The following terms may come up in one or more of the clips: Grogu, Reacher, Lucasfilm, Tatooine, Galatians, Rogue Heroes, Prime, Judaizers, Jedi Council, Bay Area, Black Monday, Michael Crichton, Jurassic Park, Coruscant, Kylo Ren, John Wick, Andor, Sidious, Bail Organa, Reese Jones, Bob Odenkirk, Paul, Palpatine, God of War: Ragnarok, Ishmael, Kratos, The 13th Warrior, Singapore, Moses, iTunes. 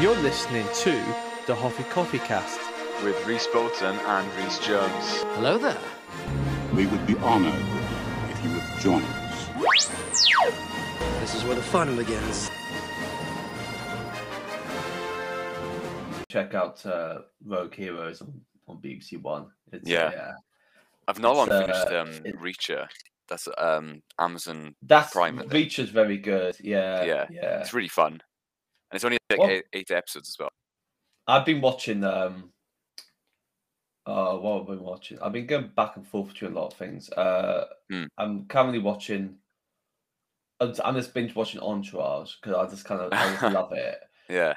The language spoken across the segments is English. You're listening to the Hoffi Coffi Cast with Reese Bolton and Reese Jones. Hello there. We would be honoured if you would join us. This is where the fun begins. Check out Rogue Heroes on BBC One. I've not long finished Reacher. That's Amazon Prime. Reacher's very good. Yeah. It's really fun. And it's only like eight episodes as well. I've been watching. What have I been watching? I've been going back and forth between a lot of things. I'm currently watching. I'm just binge watching Entourage because I just love it. Yeah.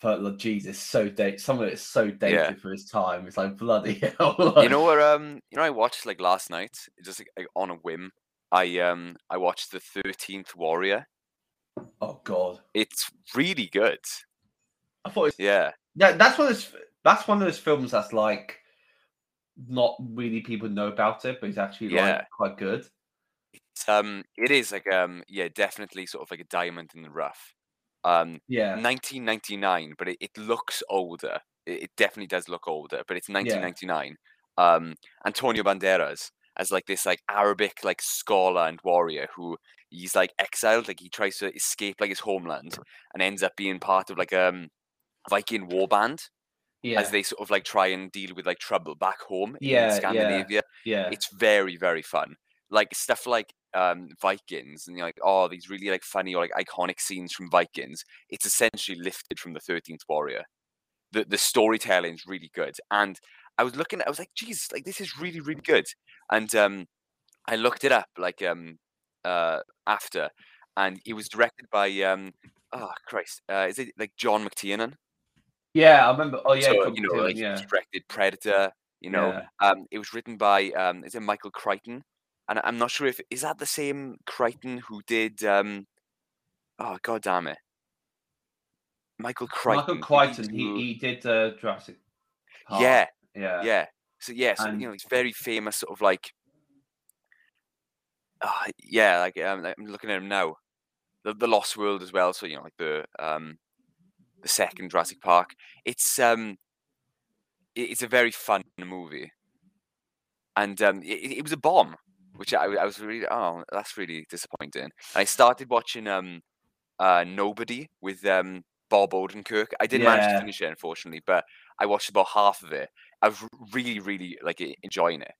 But like, Jesus, some of it's so dated for his time. It's like bloody hell. Like... You know what? I watched like last night, just like, on a whim. I watched The 13th Warrior. Oh God, it's really good. I thought it's... That's one of those films that's like not really people know about it, but it's actually like quite good. It's, it is like definitely sort of like a diamond in the rough. 1999, but it looks older. It definitely does look older, but it's 1999. Yeah. Antonio Banderas as like this like Arabic like scholar and warrior who he's like exiled, like he tries to escape like his homeland and ends up being part of like Viking war band. Yeah. As they sort of like try and deal with like trouble back home in Scandinavia. Yeah. It's very, very fun. Like stuff like Vikings and you're like, oh, these really like funny or like iconic scenes from Vikings. It's essentially lifted from The 13th Warrior. The storytelling is really good. And I was like, geez, like this is really, really good. And I looked it up like after, and it was directed by is it like John McTiernan? Yeah, I remember. Oh, yeah, so, you know, like he directed Predator. You know, it was written by is it Michael Crichton? And I'm not sure if is that the same Crichton who did. Oh God damn it, Michael Crichton. Michael Crichton. He did Jurassic Park. Yeah. So you know, he's very famous. Sort of like. I'm looking at him now, the Lost World as well. So you know, like the second Jurassic Park. It's a very fun movie, and it was a bomb, which I was really that's really disappointing. And I started watching Nobody with Bob Odenkirk. I didn't manage to finish it, unfortunately, but I watched about half of it. I was really, really like enjoying it,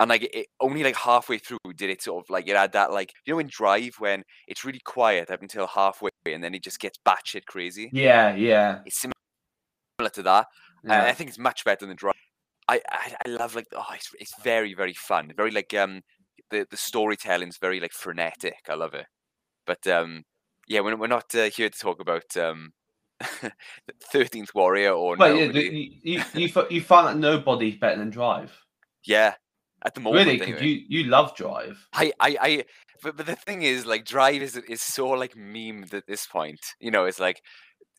and like it only like halfway through did it sort of like it had that like you know in Drive when it's really quiet up until halfway. And then it just gets batshit crazy. Yeah. It's similar to that. Yeah. I think it's much better than Drive. I love like it's very, very fun. Very like the storytelling's very like frenetic. I love it. But we're not here to talk about 13th Warrior or Nobody. You find that Nobody's better than Drive. Yeah. At the moment, really, because anyway. you love Drive. But the thing is, like, Drive is so like memed at this point. You know, it's like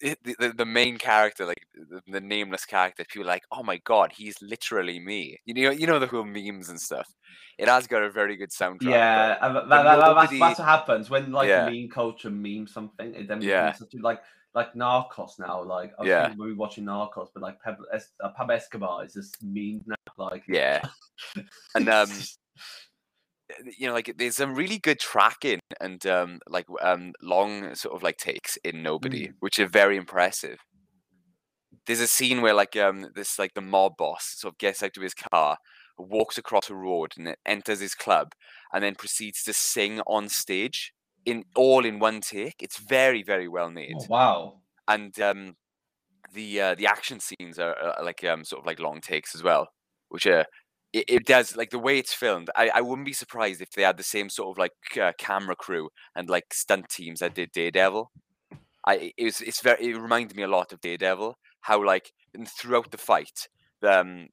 the main character, like the nameless character. People are like, oh my god, he's literally me. You know the whole memes and stuff. It has got a very good soundtrack. Yeah, that's what happens when like meme culture memes something. It then becomes such a, like Narcos now. Like I think we were watching Narcos, but like Pablo Escobar is just memed now. Like and you know, like there's some really good tracking and long sort of like takes in Nobody, which are very impressive. There's a scene where like this like the mob boss sort of gets out of his car, walks across a road, and enters his club, and then proceeds to sing on stage in one take. It's very, very well made. Oh, wow. And the action scenes are like sort of like long takes as well, which are. It does, like, the way it's filmed, I wouldn't be surprised if they had the same sort of, like, camera crew and, like, stunt teams that did Daredevil. It reminded me a lot of Daredevil, how, like, throughout the fight, Bob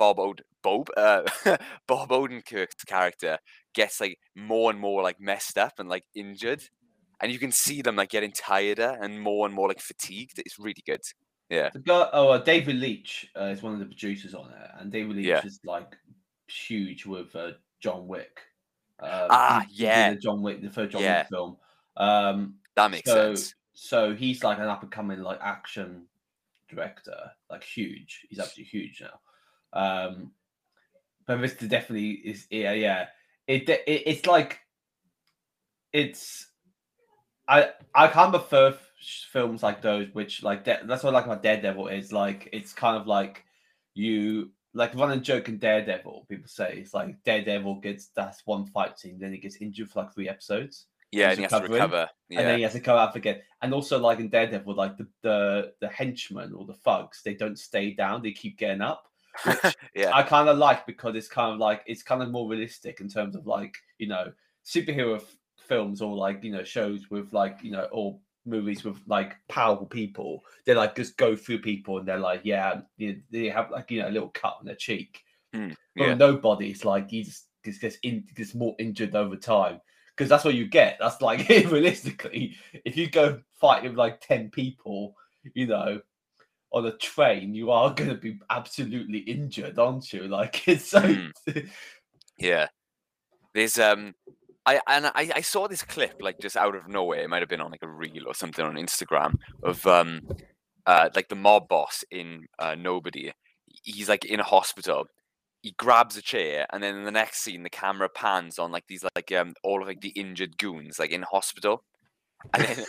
Odenkirk's character gets, like, more and more, like, messed up and, like, injured. And you can see them, like, getting tireder and more, like, fatigued. It's really good. Yeah. The guy, David Leitch is one of the producers on it, and David Leitch is like huge with John Wick. The John Wick, the third John Wick film. That makes sense. So he's like an up-and-coming like action director, like huge. He's absolutely huge now. But Mr. definitely is, yeah. It's like, it's, I kind of prefer films like those, which like, that's what I like about Daredevil is like, it's kind of like you, like running joke in Daredevil, people say it's like Daredevil gets that one fight scene, then he gets injured for like 3 episodes. Yeah, and he has to recover. Yeah. And then he has to come up again. And also, like in Daredevil, like the henchmen or the thugs, they don't stay down; they keep getting up. Which yeah. I kind of like because it's kind of like it's kind of more realistic in terms of like you know superhero films or like you know shows with like you know or movies with like powerful people. They like just go through people and they're like yeah, you know, they have like you know a little cut on their cheek. Mm, yeah. But Nobody, it's like he just gets more injured over time. Because that's what you get. That's like realistically, if you go fight with like 10 people, you know, on a train, you are going to be absolutely injured, aren't you? Like it's so. Yeah, there's I saw this clip like just out of nowhere. It might have been on like a reel or something on Instagram of like the mob boss in Nobody. He's like in a hospital. He grabs a chair, and then in the next scene, the camera pans on like these like all of like the injured goons like in hospital, and then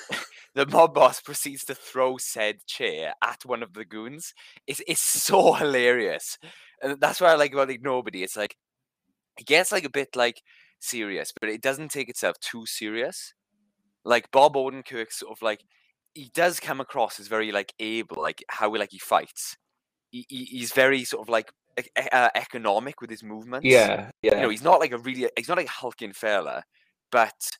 the mob boss proceeds to throw said chair at one of the goons. It's so hilarious, and that's what I like about like Nobody. It's like it gets like a bit like serious, but it doesn't take itself too serious. Like Bob Odenkirk, sort of like he does come across as very like able, like how like he fights. He's very sort of like. Economic with his movements. Yeah, yeah. You know, he's not like a really, he's not like a hulking fella, but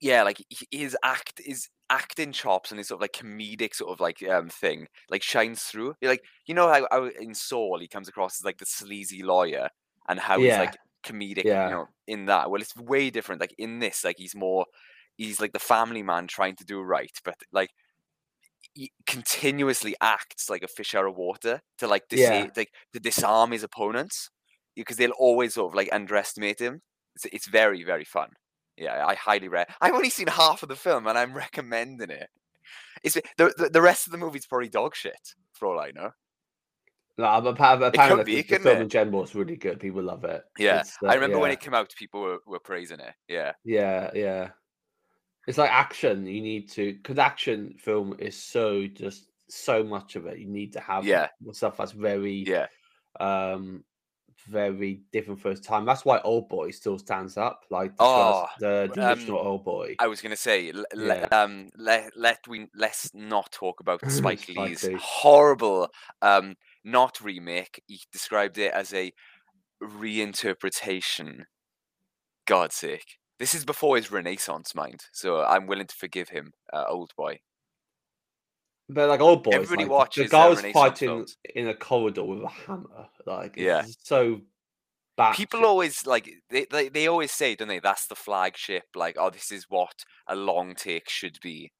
yeah, like his acting chops and his sort of like comedic sort of like thing like shines through. You're like, you know how in Saul he comes across as like the sleazy lawyer and how he's like comedic, you know, in that. Well, it's way different. Like in this, like he's like the family man trying to do right, but like. He continuously acts like a fish out of water to like, to disarm his opponents because they'll always sort of like underestimate him. It's very, very fun. Yeah, I highly recommend. I've only seen half of the film and I'm recommending it. It's the rest of the movie's probably dog shit for all I know. No, apparently the film in general is really good. People love it. Yeah, I remember when it came out, people were praising it. Yeah, yeah, yeah. It's like action. You need to, because action film is so just so much of it. You need to have stuff that's very, very different first time. That's why Old Boy still stands up. Like the original Old Boy. I was gonna say, let's not talk about Spike Lee's horrible, not remake. He described it as a reinterpretation. God's sake. This is before his Renaissance mind, so I'm willing to forgive him, Old Boy. But like Old Boy, everybody watches. The guy was fighting in a corridor with a hammer. Like, it's so bad. People always like they always say, don't they? That's the flagship. Like, oh, this is what a long take should be,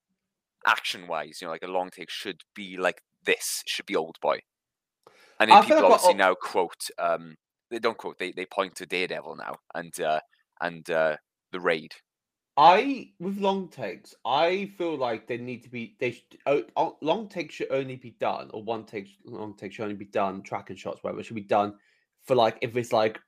action-wise. You know, like a long take should be like this. Should be Old Boy. And then people obviously now quote. They don't quote. They point to Daredevil now and The Raid. With long takes, I feel like they need to be. Long takes should only be done, or long takes should only be done. Tracking shots, whatever, should be done for like if it's like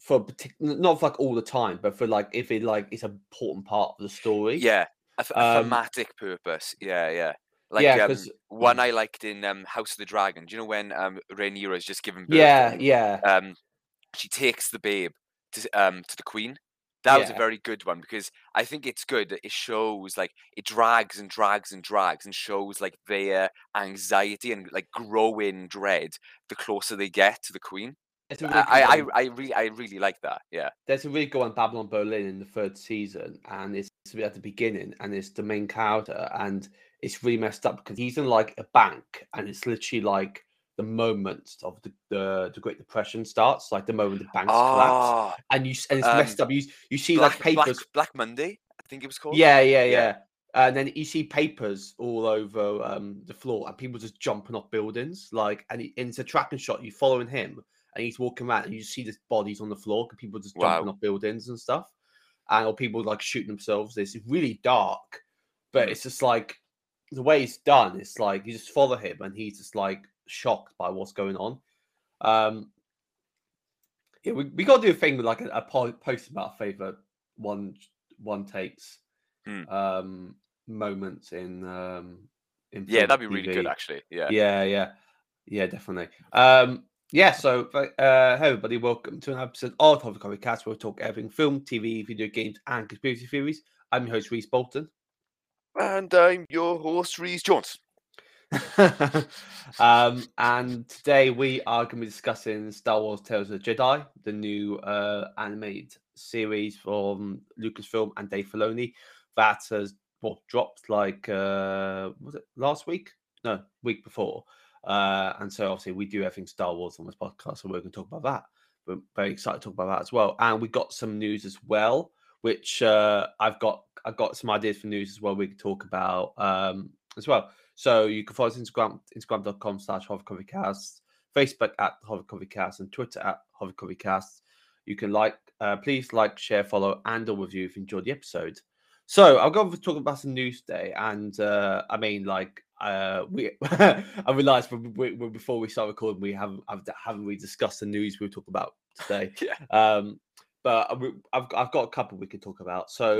for particular, not for like all the time, but for like if it like it's an important part of the story. Yeah, a thematic purpose. Yeah, yeah. Like one I liked in House of the Dragon. Do you know when Rhaenyra's just given birth? Yeah, yeah. She takes the babe to the queen. That was a very good one because I think it's good that it shows like it drags and drags and drags and shows like their anxiety and like growing dread the closer they get to the queen. Really I really like that. Yeah, there's a really good one, Babylon Berlin, in the 3rd season, and it's at the beginning, and it's the main character, and it's really messed up because he's in like a bank, and it's literally like the moment of the Great Depression starts, like the moment the banks collapse, and it's messed up. You see like papers, Black Monday, I think it was called. Yeah. And then you see papers all over the floor, and people just jumping off buildings. Like, and it's a tracking shot. You're following him, and he's walking around, and you see the bodies on the floor, and people just jumping off buildings and stuff, or people like shooting themselves. It's really dark. But it's just like the way it's done, it's like you just follow him and he's just like shocked by what's going on. Yeah, we got to do a thing with like a post about favorite one takes moments in yeah, that'd be TV. Really good actually. Yeah, definitely. Yeah, so hey everybody, welcome to another episode of Hoffi Coffi Cast, where we talk everything film, TV, video games, and conspiracy theories. I'm your host Reese Bolton, and I'm your host Reese Jones. And today we are going to be discussing Star Wars: Tales of the Jedi, the new animated series from Lucasfilm and Dave Filoni that has dropped like was it last week? No, week before. And so obviously we do everything Star Wars on this podcast, so we're going to talk about that. We're very excited to talk about that as well. And we got some news as well, which I've got some ideas for news as well we can talk about as well. So you can follow us on Instagram, instagram.com/HoffiCoffiCast, Facebook at HoffiCoffiCast, and Twitter at HoffiCoffiCast. You can please like, share, follow, and or review if you enjoyed the episode. So I'll go talk about some news today, and I realised before we start recording we haven't really discussed the news we were talking about today. But I've got a couple we could talk about. So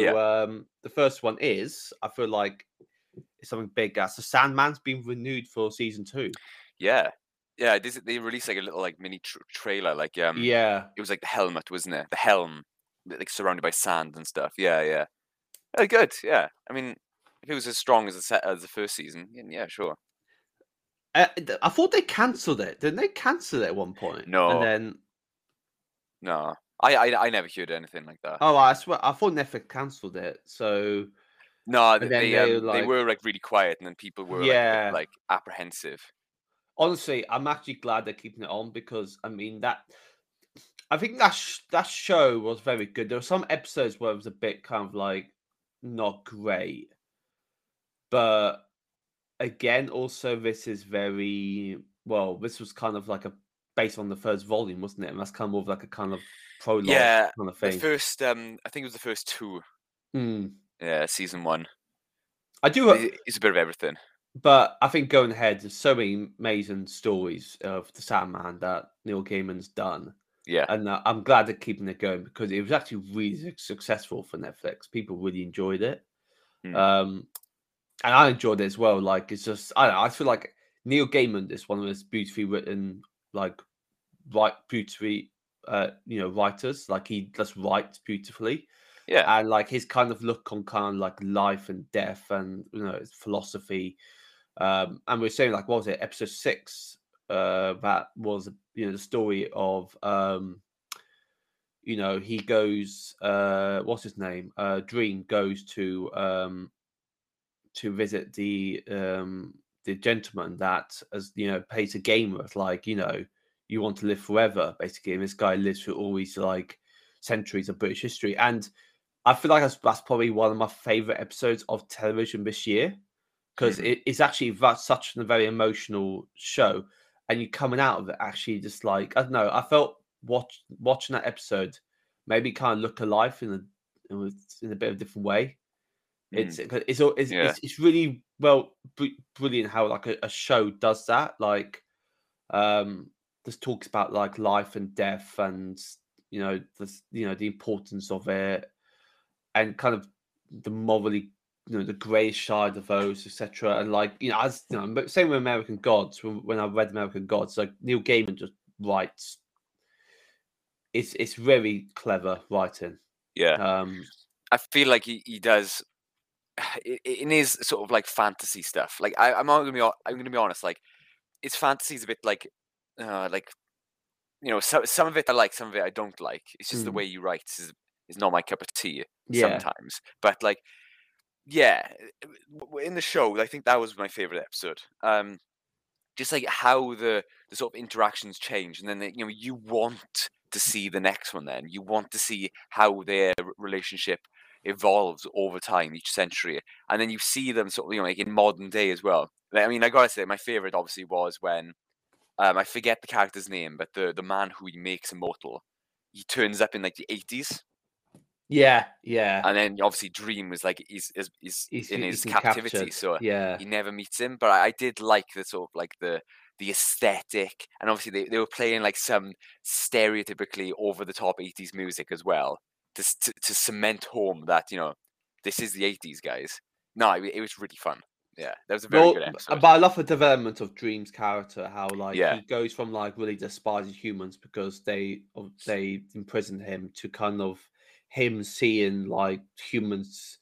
the first one is, I feel like it's something big. So Sandman's been renewed for season 2. Yeah. They released like a little like mini trailer. Like it was like the helmet, wasn't it? The helm, like surrounded by sand and stuff. Yeah. Oh, good. Yeah, I mean, if it was as strong as the first season, yeah, sure. I thought they cancelled it. Didn't they cancel it at one point? No. And then no. I never heard anything like that. Oh, I swear, I thought Netflix cancelled it. So no, they were like really quiet, and then people were like apprehensive. Honestly, I'm actually glad they're keeping it on, because I mean that show was very good. There were some episodes where it was a bit kind of like not great, but again, also this was kind of like a based on the first volume, wasn't it? And that's kind of more of like a kind of prologue kind of thing. The first, I think it was the first 2. Yeah, season 1. I do. It's a bit of everything. But I think going ahead, there's so many amazing stories of the Sandman that Neil Gaiman's done. Yeah. And I'm glad they're keeping it going, because it was actually really successful for Netflix. People really enjoyed it. And I enjoyed it as well. Like, it's just, I don't know, I feel like Neil Gaiman is one of those beautifully written, beautifully, writers. Like, he just writes beautifully. Yeah. And like his kind of look on kind of like life and death and, you know, his philosophy. And we were saying, like, what was it? Episode 6. That was, you know, the story of, you know, he goes, what's his name? Dream goes to visit the gentleman that, as you know, pays a gamer like, you know, you want to live forever, basically. And this guy lives through all these like centuries of British history, and I feel like that's probably one of my favorite episodes of television this year, because it's actually such a very emotional show, and you coming out of it actually just like, I don't know, I felt watching that episode maybe kind of look alive in a bit of a different way. It's really brilliant how like a show does that, like just talks about like life and death and, you know, the importance of it and kind of the morally, you know, the greyish side of those, etc. And like, you know, as you know, same with American Gods. When I read American Gods, like Neil Gaiman just writes. It's very clever writing. Yeah, I feel like he does in his sort of like fantasy stuff. Like I'm gonna be honest. Like his fantasy is a bit like you know, some of it I like, some of it I don't like. It's just the way he writes is not my cup of tea sometimes. But like. Yeah, in the show, I think that was my favorite episode. Just like how the sort of interactions change, and then they, you know, you want to see the next one. Then you want to see how their relationship evolves over time, each century, and then you see them sort of, you know, like in modern day as well. I mean, I gotta say, my favorite obviously was when I forget the character's name, but the man who he makes immortal, he turns up in like the 80s. Yeah. And then obviously Dream was like he's in his captivity, so yeah, he never meets him. But I did like the sort of like the aesthetic, and obviously they were playing like some stereotypically over the top 80s music as well to cement home that, you know, this is the 80s, guys. No, it was really fun. Yeah, that was a very good episode. But I love the development of Dream's character, how like he goes from like really despising humans because they imprisoned him to kind of him seeing like humans.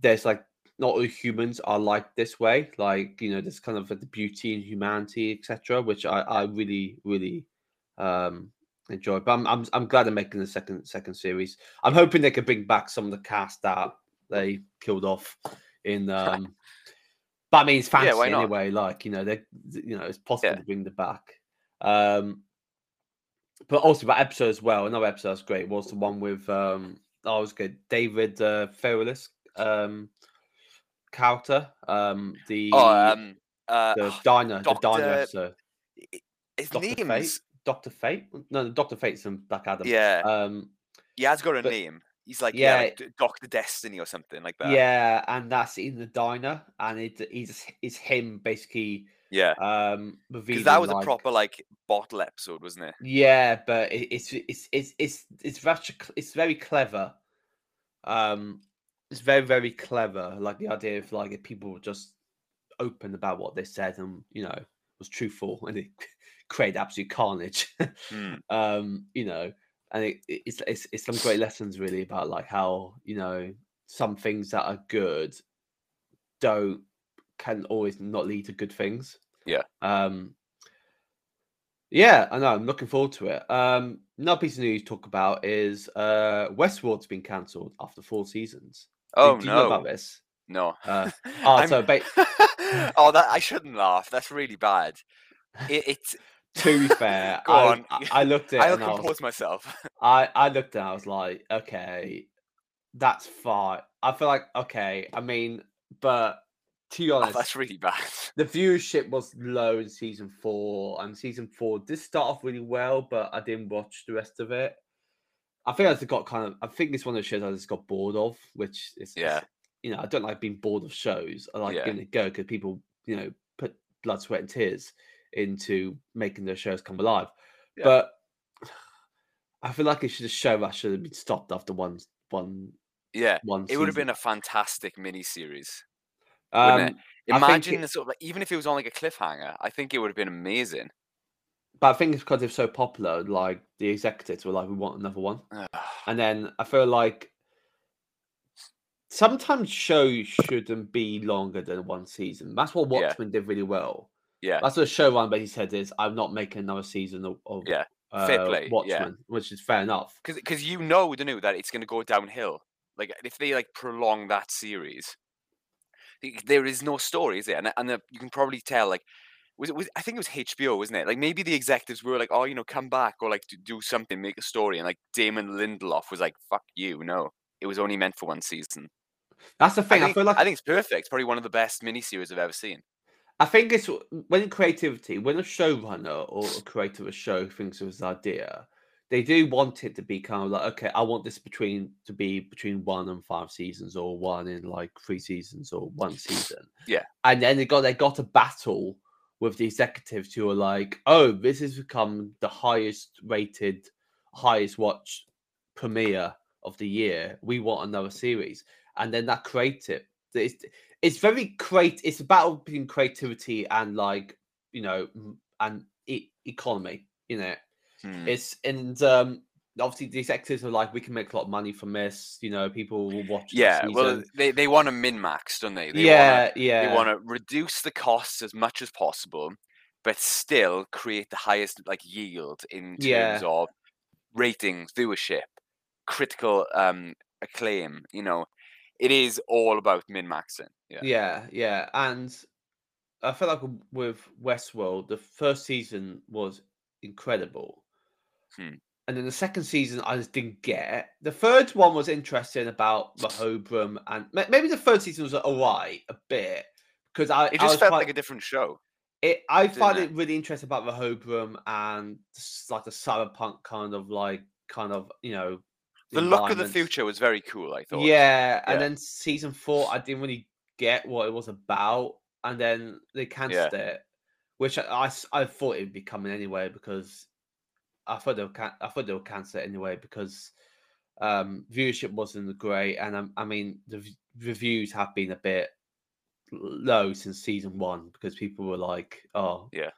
There's like not all humans are like this way, like, you know, there's kind of the beauty and humanity, etc., which I really enjoy. But I'm glad they're making the second series. I'm hoping they can bring back some of the cast that they killed off in. But I mean, it's fantasy anyway. Like, you know, it's possible to bring them back. But also that episode as well. Another episode that's great was the one with David Ferrellis character. The diner, the diner episode. Doctor Fate. No, Doctor Fate's in Black Adam. Yeah. He has got a name. He's like, like Dr. Destiny or something like that. Yeah, and that's in the diner, and it's him basically. Yeah, because that was like a proper like bottle episode, wasn't it? Yeah, but it's very clever. It's very, very clever. Like the idea of like if people were just open about what they said and, you know, was truthful, and it created absolute carnage. You know. And it's some great lessons really about like how, you know, some things that are good can always not lead to good things. Yeah. Yeah, I know. I'm looking forward to it. Another piece of news to talk about is Westworld's been cancelled after 4 seasons. Oh, do you know about this? No. I shouldn't laugh. That's really bad. It's. To be fair, I looked at it. I'll compose myself. I looked at it and I was like, okay, that's fine. I feel like, okay, I mean, but to be honest, that's really bad. The viewership was low in season 4, and season 4 did start off really well, but I didn't watch the rest of it. I think it's one of the shows I just got bored of, which is, you know, I don't like being bored of shows. I like giving it a go because people, you know, put blood, sweat, and tears into making their shows come alive. But I feel like it should should have been stopped after one season. Would have been a fantastic mini series. Imagine sort of like, even if it was on like a cliffhanger, I think it would have been amazing. But I think it's because it's so popular, like the executives were like, we want another one. And then I feel like sometimes shows shouldn't be longer than one season. That's what Watchmen did really well. Yeah, that's what the showrunner basically said is, I'm not making another season of Watchmen, which is fair enough. Because you know that it's going to go downhill. Like, if they, like, prolong that series, there is no story, is there? And you can probably tell, like, I think it was HBO, wasn't it? Like, maybe the executives were like, oh, you know, come back or, like, do something, make a story. And, like, Damon Lindelof was like, fuck you, no. It was only meant for one season. That's the thing. I think it's perfect. It's probably one of the best miniseries I've ever seen. I think it's when a showrunner or a creator of a show thinks of his idea, they do want it to be kind of like, okay, I want this to be between 1 and 5 seasons, or 1 in like 3 seasons, or 1 season. Yeah. And then they got a battle with the executives who are like, oh, this has become the highest rated, highest watched premiere of the year. We want another series. And then that creative. It's very creative. It's a battle between creativity and, like, you know, and economy. You know, obviously the executives are like, we can make a lot of money from this. You know, people will watch. Yeah, well, they want to min max, don't they? They want to reduce the costs as much as possible, but still create the highest like yield in terms of ratings, viewership, critical acclaim. You know. It is all about min-maxing. Yeah. And I feel like with Westworld, the first season was incredible. And then the second season, I just didn't get. The third one was interesting about Mahobram, and maybe the third season was all right, a bit. Because it felt like a different show. I find it really interesting about Mahobram and just like the cyberpunk kind of, you know, The look of the future was very cool, I thought. Yeah, and then season 4, I didn't really get what it was about, and then they cancelled it, which I thought it'd be coming anyway, because I thought they would cancel it anyway, because viewership wasn't great, and I mean the reviews have been a bit low since season 1 because people were like, "Oh, yeah,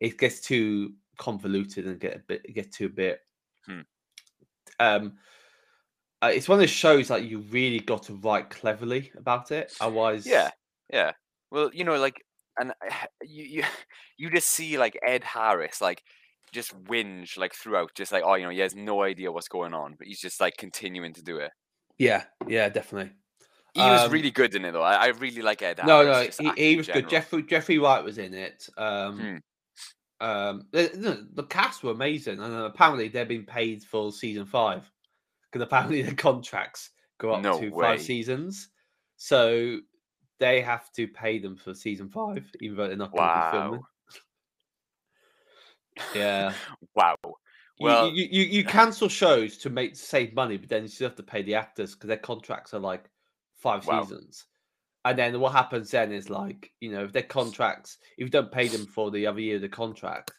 it gets too convoluted and get too a bit." It's one of those shows that you really got to write cleverly about it. Otherwise, yeah. Well, you know, like, and you just see like Ed Harris like just whinge like throughout, just like, oh, you know, he has no idea what's going on, but he's just like continuing to do it. Yeah, definitely. He was really good in it though. I really like Ed Harris. No, he was good. Jeffrey Wright was in it. The cast were amazing, and apparently they're being paid for season 5 because apparently the contracts go up to 5 seasons, so they have to pay them for season 5, even though they're not going to be filming. Yeah, wow. Well, you cancel shows to save money, but then you still have to pay the actors because their contracts are like 5 seasons. And then what happens then is, like, you know, if their contracts, if you don't pay them for the other year of the contract,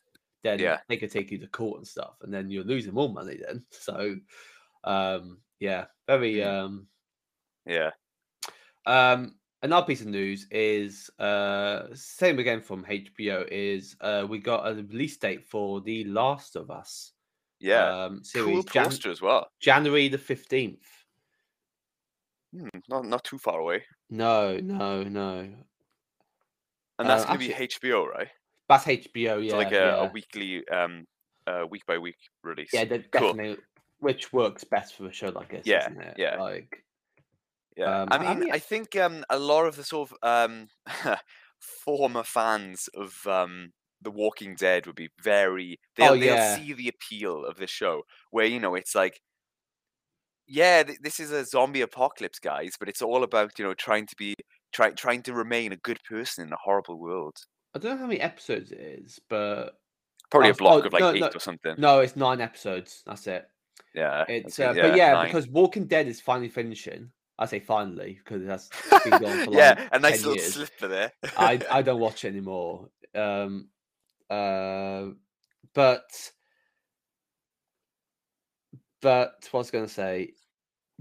then they could take you to court and stuff, and then you're losing more money then. So, another piece of news is same again from HBO is we got a release date for The Last of Us. Yeah, series. Cool poster as well. January the 15th. Not too far away. No. And that's going to be HBO, right? That's HBO, yeah. So like a weekly, week-by-week release. Yeah, definitely, which works best for a show like this, isn't it? Yeah, like... Yeah, I think a lot of the sort of former fans of The Walking Dead would be very... They'll see the appeal of this show, where, you know, it's like, yeah, this is a zombie apocalypse, guys, but it's all about, you know, trying to remain a good person in a horrible world. I don't know how many episodes it is, but probably eight or something. No, it's 9 episodes. That's it. Yeah, it's because Walking Dead is finally finishing. I say finally because it has been gone for like a nice 10 little years. Slipper there. I don't watch it anymore. But what I was going to say,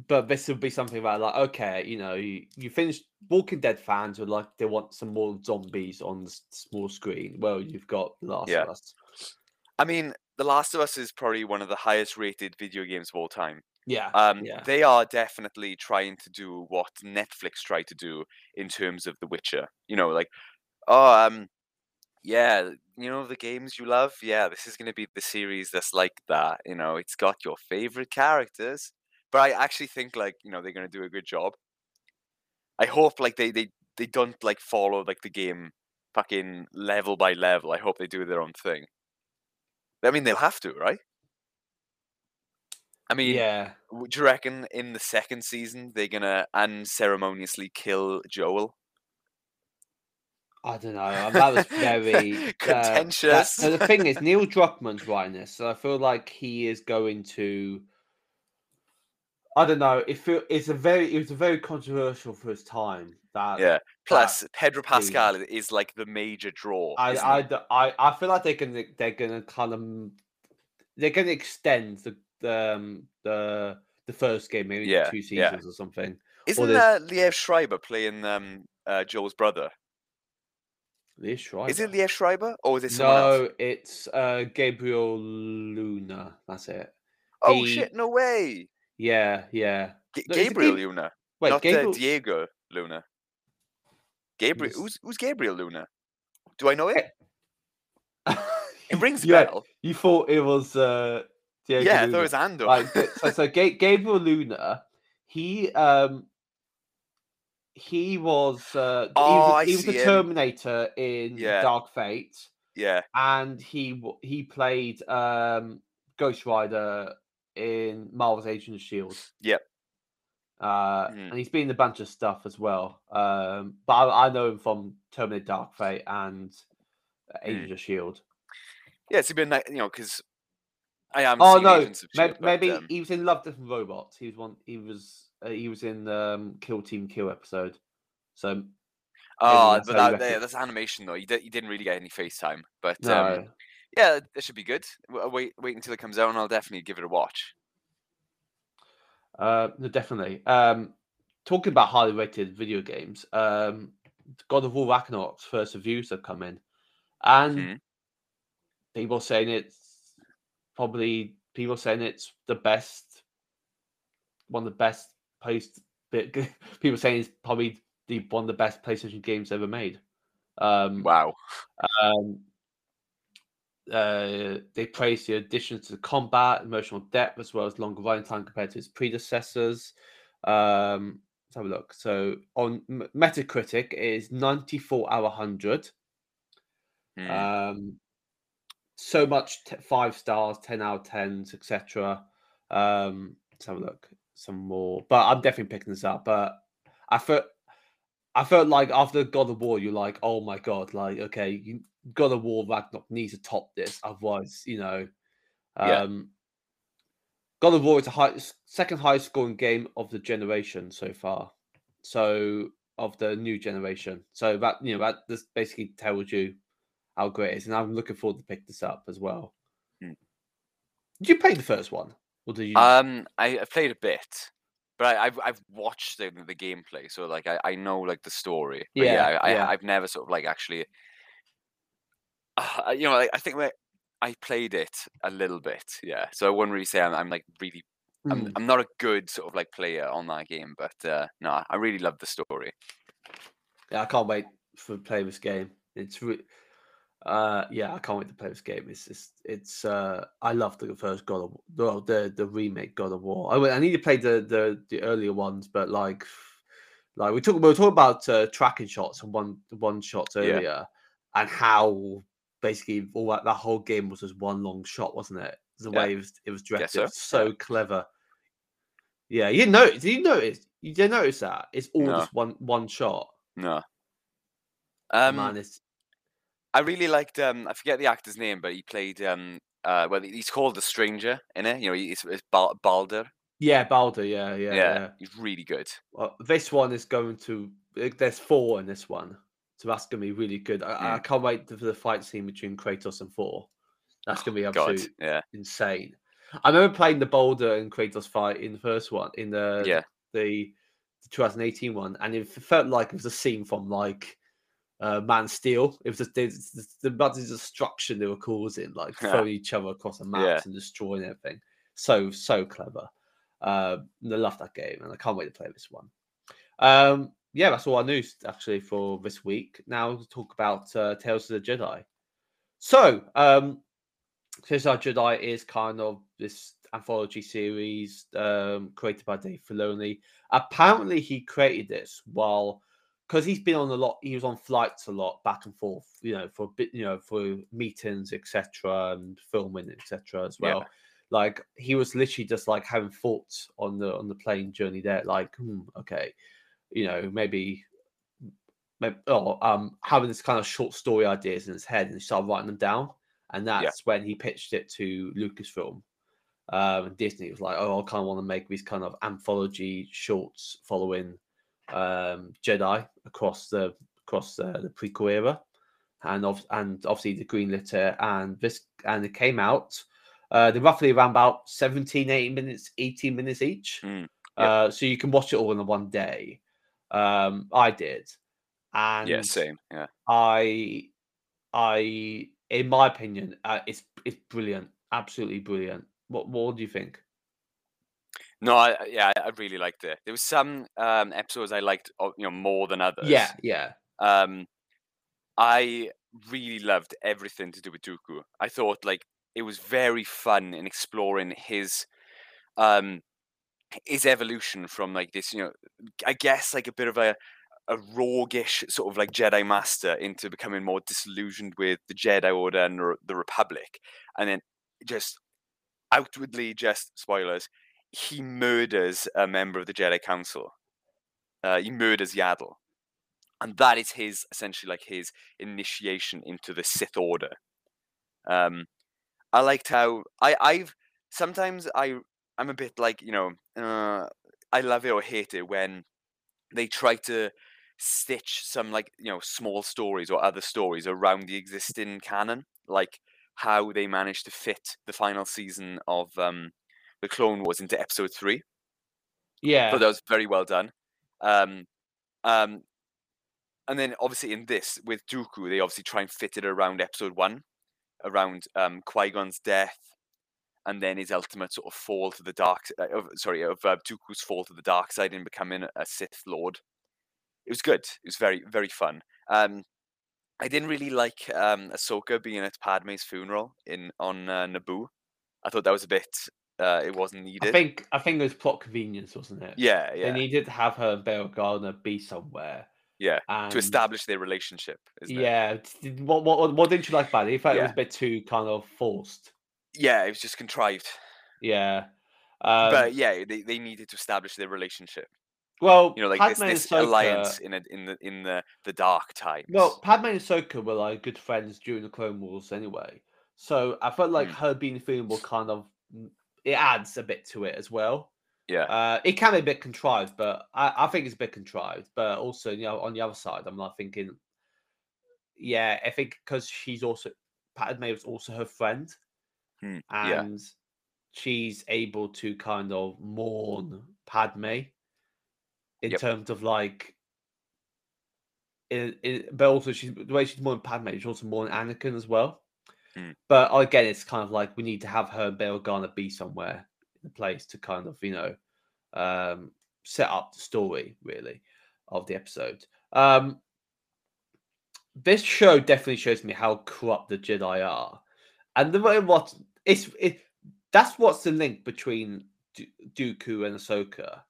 but this would be something about, like, okay, you know, you finish, Walking Dead fans would like, they want some more zombies on the small screen. Well, you've got The Last of Us. I mean, The Last of Us is probably one of the highest rated video games of all time. Yeah. They are definitely trying to do what Netflix tried to do in terms of The Witcher. You know, like, you know, the games you love? Yeah, this is going to be the series that's like that. You know, it's got your favorite characters. But I actually think, like, you know, they're going to do a good job. I hope, like, they don't, like, follow, like, the game fucking level by level. I hope they do their own thing. I mean, they'll have to, right? I mean, do you reckon in the second season they're going to unceremoniously kill Joel? I don't know. That was very contentious. The thing is, Neil Druckmann's writing this, so I feel like he is going to. I don't know. It was a very controversial first time. That Plus, Pedro Pascal is like the major draw. I feel like they're gonna extend the first game maybe 2 seasons or something. Isn't that Liev Schreiber playing Joel's brother? Liev Schreiber. Is it Liev Schreiber or is it someone else? No, it's Gabriel Luna. That's it. Oh shit! No way. Yeah. Gabriel Luna. Wait, not Diego Luna. Gabriel. Who's Gabriel Luna? Do I know it? It rings a bell. You thought it was. Diego Luna. I thought it was Andor. Like, so Gabriel Luna, he was. He was the Terminator in Dark Fate. Yeah. And he played Ghost Rider in Marvel's Agents of S.H.I.E.L.D. Yep. And he's been in a bunch of stuff as well. But I know him from Terminator Dark Fate and Agents of S.H.I.E.L.D. Yeah, it's been like, you know, because I am. Oh no, maybe he was in Love, Death and Robots. He was one. He was in Kill Team Kill episode. So. Oh, but that's animation though. You didn't really get any face time, but no. Yeah, it should be good. Wait until it comes out, and I'll definitely give it a watch. Definitely. Talking about highly rated video games, God of War Ragnarok's first reviews have come in, and people saying it's the best, one of the best post. People saying it's probably one of the best PlayStation games ever made. Wow. They praised the additions to the combat, emotional depth, as well as longer running time compared to its predecessors. Let's have a look. So on Metacritic, it is 94 out of 100. So much 5 stars, 10 out of 10s, etc. Let's have a look. Some more. But I'm definitely picking this up. But I felt like after God of War, you're like, oh my God, like, okay, God of War Ragnarok needs to top this. Otherwise, God of War is the second highest scoring game of the generation so far. So, of the new generation. So that, that just basically tells you how great it is. And I'm looking forward to pick this up as well. Did you play the first one? Or did you? I played a bit. But I've watched the gameplay, so like I know like the story. But I've never sort of like actually, I think I played it a little bit, yeah. So I wouldn't really say I'm not a good sort of like player on that game, but no, I really love the story. Yeah, I can't wait for play this game. I can't wait to play this game. I love the first God of War, well, the remake God of War. I need to play the earlier ones, but like we were talking about tracking shots and one shots earlier, and how basically all that whole game was just one long shot, wasn't it? The way it was directed, so clever. Yeah, you didn't notice that it's all just one shot. No, man, it's. I really liked. I forget the actor's name, but he played. Well, he's called the Stranger in it. It's Baldur. Yeah, Baldur. Yeah. He's really good. Well, this one is going to. There's 4 in this one, so that's going to be really good. I can't wait for the fight scene between Kratos and Thor. That's going to be absolutely insane. I remember playing the Baldur and Kratos fight in the first one, in the 2018 one, and it felt like it was a scene from like. Man Steel. It was just the destruction they were causing, like throwing each other across the map and destroying everything. So clever. And I love that game, and I can't wait to play this one. That's all our news actually for this week. Now we'll talk about Tales of the Jedi. So, Tales of the Jedi is kind of this anthology series created by Dave Filoni. Apparently, he created this while. Because he's been on a lot, he was on flights a lot, back and forth, for a bit, for meetings, etc., and filming, etc., as well. Yeah. Like he was literally just like having thoughts on the plane journey there, like, okay, having this kind of short story ideas in his head, and he started writing them down, and that's when he pitched it to Lucasfilm. And Disney was like, oh, I kind of want to make these kind of anthology shorts following. Jedi across the prequel era, and obviously the greenlit era, and it came out. They're roughly around about 18 minutes each. So you can watch it all in one day. I did, and same. Yeah, I in my opinion, it's brilliant, absolutely brilliant. What do you think? No, I really liked it. There was some episodes I liked, more than others. Yeah. I really loved everything to do with Dooku. I thought like it was very fun in exploring his evolution from like this, I guess like a bit of a roguish sort of like Jedi Master into becoming more disillusioned with the Jedi Order and the Republic, and then just outwardly, just spoilers. He murders a member of the Jedi Council. He murders Yaddle. And that is his, essentially, like his initiation into the Sith Order. I liked how I've sometimes I'm a bit like, you know, I love it or hate it when they try to stitch some, like, you know, small stories or other stories around the existing canon, like how they managed to fit the final season of the Clone Wars into episode 3. Yeah, but that was very well done. And then obviously in this with Dooku, they obviously try and fit it around episode 1, around Qui-Gon's death, and then his ultimate sort of fall to the dark. Dooku's fall to the dark side and becoming a Sith Lord. It was good. It was very, very fun. I didn't really like Ahsoka being at Padme's funeral on Naboo. I thought that was a bit. It wasn't needed. I think it was plot convenience, wasn't it? Yeah, yeah. They needed to have her and Bail Gardner be somewhere. Yeah, and to establish their relationship. Isn't it? What didn't you like about it? In fact, it was a bit too kind of forced. Yeah, it was just contrived. Yeah, but yeah, they needed to establish their relationship. Well, you know, like Padme this Ahsoka, alliance in the dark times. Well, Padme and Ahsoka were like good friends during the Clone Wars anyway, so I felt like her being funeral kind of it adds a bit to it as well. Yeah, it can be a bit contrived, but I think it's a bit contrived. But also, you know, on the other side, I'm like thinking, yeah, I think because she's also Padme was also her friend. And she's able to kind of mourn Padme in terms of like, but also the way she's mourning Padme, she's also mourning Anakin as well. But again, it's kind of like we need to have her and Bail Organa be somewhere in a place to kind of, you know, set up the story really of the episode. This show definitely shows me how corrupt the Jedi are. And the way that's what's the link between Dooku and Ahsoka,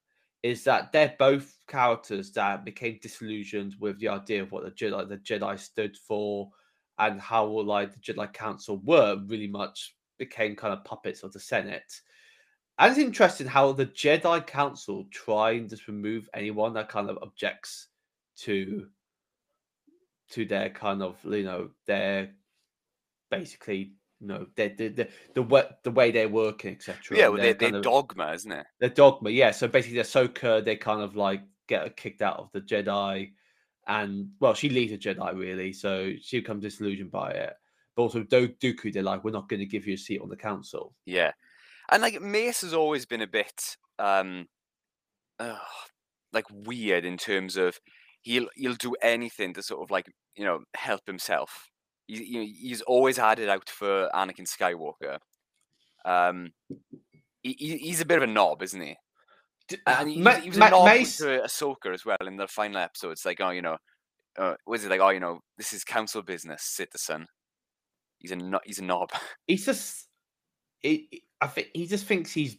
is that they're both characters that became disillusioned with the idea of what the Jedi stood for, and how like the Jedi Council were really much became kind of puppets of the Senate. And it's interesting how the Jedi Council try and just remove anyone that kind of objects to their kind of, you know, their basically. No, the way they're working, etc. Yeah, well, their dogma, isn't it? Their dogma, yeah. So basically, Ahsoka, they kind of like get kicked out of the Jedi, and well, she leaves the Jedi really, so she becomes disillusioned by it. But also, Dooku, they're like, we're not going to give you a seat on the council. Yeah, and like Mace has always been a bit, like weird in terms of he'll do anything to sort of like, you know, help himself. He's always had it out for Anakin Skywalker. He's a bit of a knob, isn't he? And he was a knob to Ahsoka as well in the final episode. It's like, oh, you know, was it like, oh, you know, this is council business, citizen. He's a knob. He's just, I think he just thinks he's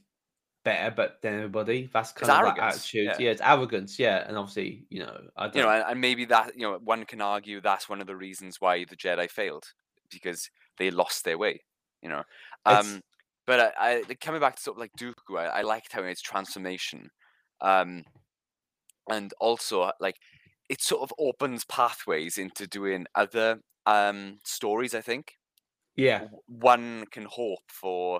better, but than everybody. That's kind of that attitude. Yeah, it's arrogance. Yeah, and obviously, you know, and maybe that, you know, one can argue that's one of the reasons why the Jedi failed, because they lost their way. You know, but I coming back to sort of like Dooku, I liked how it's transformation, and also like it sort of opens pathways into doing other stories. I think, yeah, one can hope for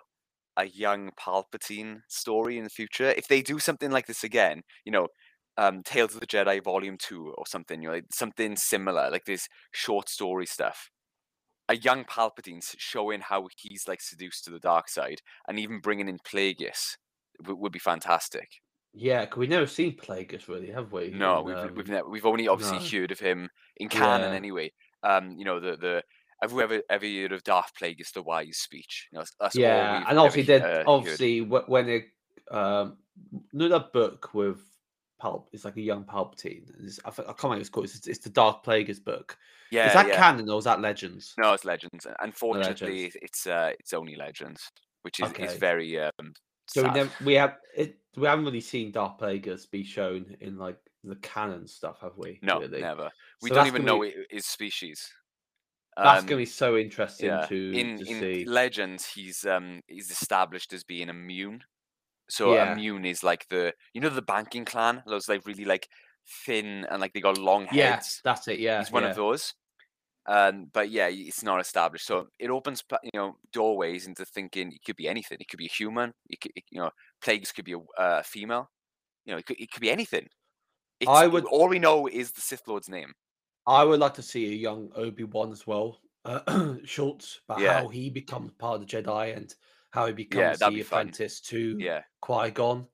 a young Palpatine story in the future. If they do something like this again, you know, Tales of the Jedi Volume 2 or something, you know, something similar, like this short story stuff. A young Palpatine showing how he's like seduced to the dark side, and even bringing in Plagueis would be fantastic. Yeah, because we've never seen Plagueis really, have we? No, we've only obviously heard of him in canon anyway. You know, the have we ever heard of Darth Plagueis the Wise speech? You know, that's all we've and obviously, heard. When it, that book with Palp, it's like a young Palpatine. I can't remember what it's called. It's the Darth Plagueis book. Yeah, is that canon or is that Legends? No, it's Legends. Unfortunately, it's only Legends, which is very. So sad. We haven't really seen Darth Plagueis be shown in like the canon stuff, have we? No, really? Never. We don't even know his species. That's going to be so interesting to see. In Legends, he's established as being immune. So immune is like the, you know, the banking clan. Those like really like thin and like they got long heads. Yes, that's it. Yeah, he's one of those. But yeah, it's not established. So it opens, doorways into thinking it could be anything. It could be a human. Plagues could be a female. It could be anything. All we know is the Sith Lord's name. I would like to see a young Obi-Wan as well, Schultz, about how he becomes part of the Jedi and how he becomes the apprentice to Qui-Gon.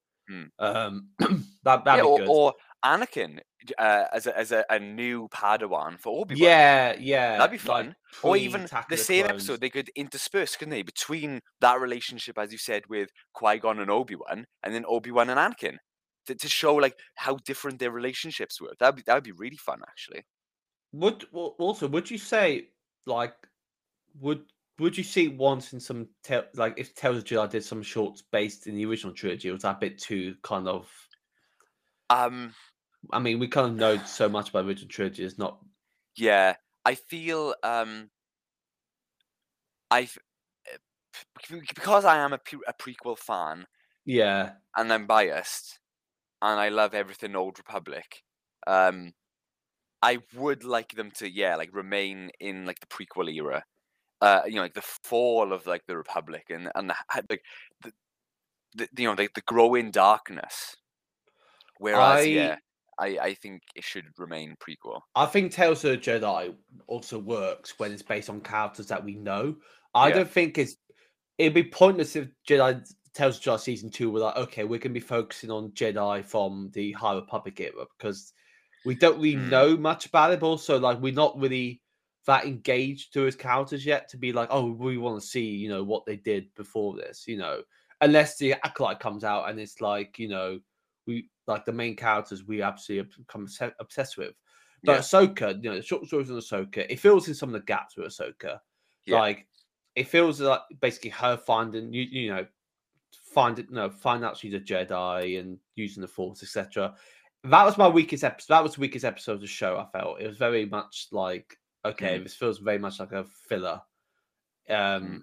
That'd be good. Or Anakin as a new Padawan for Obi-Wan. Yeah, that'd be fun. Or even the same episode, they could intersperse, couldn't they, between that relationship, as you said, with Qui-Gon and Obi-Wan, and then Obi-Wan and Anakin, to show like how different their relationships were. That'd be really fun, actually. Would you say would you see once in some if Tales of the Jedi did some shorts based in the original trilogy, was that a bit too kind of? I mean, we kind of know so much about original trilogy. It's not. Yeah, I feel because I am a prequel fan. Yeah, and I'm biased, and I love everything Old Republic. I would like them to remain in the prequel era. The fall of the Republic and the growing darkness. Whereas, I think it should remain prequel. I think Tales of the Jedi also works when it's based on characters that we know. I don't think it'd be pointless if Tales of the Jedi Season 2 were like, okay, we're going to be focusing on Jedi from the High Republic era, because we don't really know much about it, but also, we're not really that engaged to his characters yet to be like, oh, we want to see, what they did before this, unless the Acolyte comes out and it's the main characters we absolutely become obsessed with. But Ahsoka, the short stories on Ahsoka, it fills in some of the gaps with Ahsoka. Yeah. It feels like basically her finding, find out she's a Jedi and using the Force, etc. That was the weakest episode of the show, I felt. It was very much this feels very much like a filler. But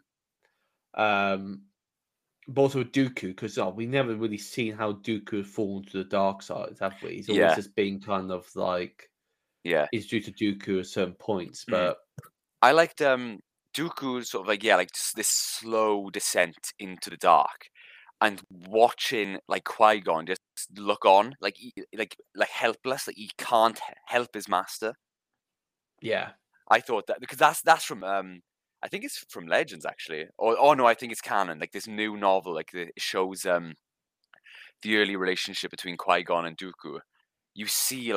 also with Dooku, because we never really seen how Dooku has fallen to the dark side, have we? He's always just being kind of he's due to Dooku at certain points. But I liked Dooku sort of just this slow descent into the dark, and watching Qui-Gon just look on like helpless, he can't help his master. Yeah. I thought that because that's from I think it's from Legends actually, or no, I think it's canon. This new novel, it shows the early relationship between Qui-Gon and Dooku. You see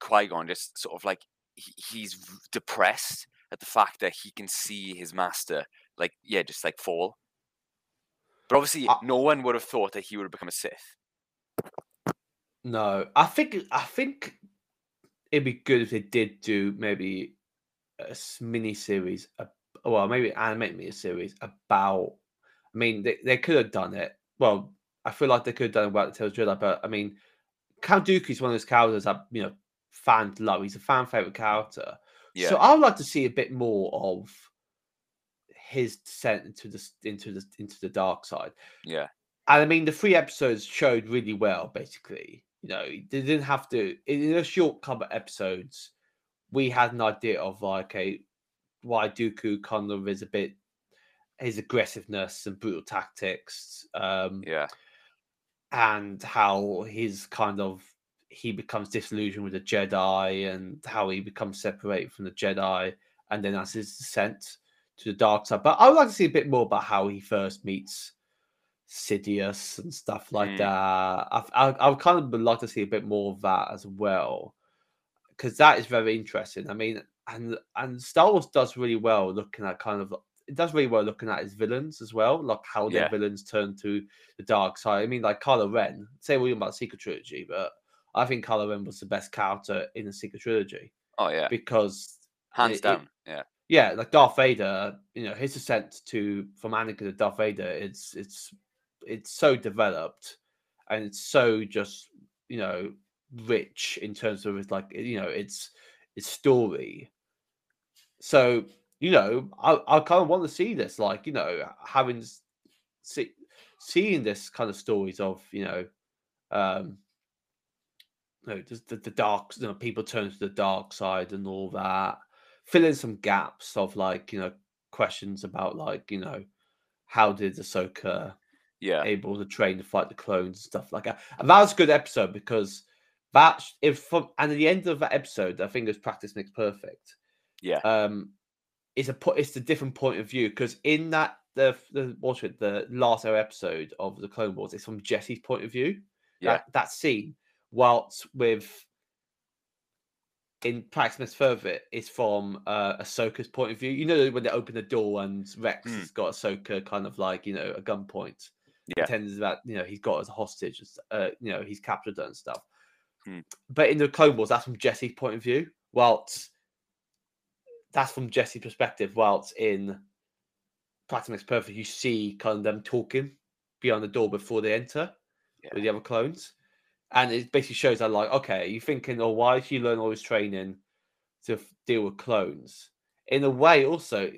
Qui-Gon just sort of he's depressed at the fact that he can see his master fall. But obviously, no one would have thought that he would have become a Sith. No, I think it'd be good if they did do maybe a mini series, maybe animate me a series about. I mean, they could have done it. Well, I feel like they could have done it about the Tales of Jedi, but I mean, Count Dooku's one of those characters that fans love. He's a fan favorite character. Yeah. So I would like to see a bit more of his descent into the dark side. Yeah. And I mean, the 3 episodes showed really well, basically. They didn't have to. In a short couple of episodes, we had an idea of why Dooku kind of is a bit his aggressiveness and brutal tactics, and how his he becomes disillusioned with the Jedi and how he becomes separated from the Jedi, and then that's his descent to the dark side. But I would like to see a bit more about how he first meets Sidious and stuff like that. I would kind of like to see a bit more of that as well, because that is very interesting. I mean, and Star Wars does really well looking at its villains as well, how their villains turn to the dark side. I mean, Kylo Ren. Say what you about the Secret Trilogy, but I think Kylo Ren was the best character in the Secret Trilogy. Oh yeah, because hands down, yeah. Like Darth Vader, his ascent from Anakin to Darth Vader, it's so developed, and it's so just rich in terms of its its story. So I kind of want to see this, having seeing this kind of stories of just the dark, people turn to the dark side and all that. fill in some gaps of, like, you know, questions about, like, you know, how did Ahsoka able to train to fight the clones and stuff like that. And that was a good episode because that, and at the end of that episode, I think it was Practice Makes Perfect. Yeah. It's a different point of view because in that, the last episode of the Clone Wars, it's from Jesse's point of view. Yeah. That scene, whilst with in Practice Makes Perfect, it's from Ahsoka's point of view. You know, when they open the door and Rex has got Ahsoka kind of like, you know, a gunpoint. Yeah. Pretends that, you know, he's got as a hostage, you know, he's captured her and stuff. But in the Clone Wars, that's from Jesse's point of view. Whilst that's from Jesse's perspective, whilst in Practice Makes Perfect, you see kind of them talking beyond the door before they enter with the other clones. And it basically shows that, like, okay, you're thinking, oh, why did she learn all this training to deal with clones? In a way, also,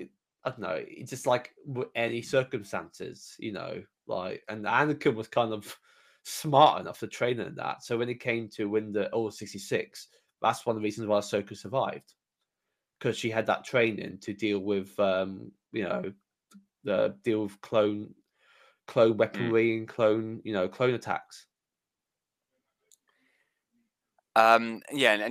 I don't know, it's just like any circumstances, you know, like, and Anakin was kind of smart enough to train in that. So when it came to win the Order 66, that's one of the reasons why Ahsoka survived, because she had that training to deal with, you know, deal with clone weaponry and clone attacks. And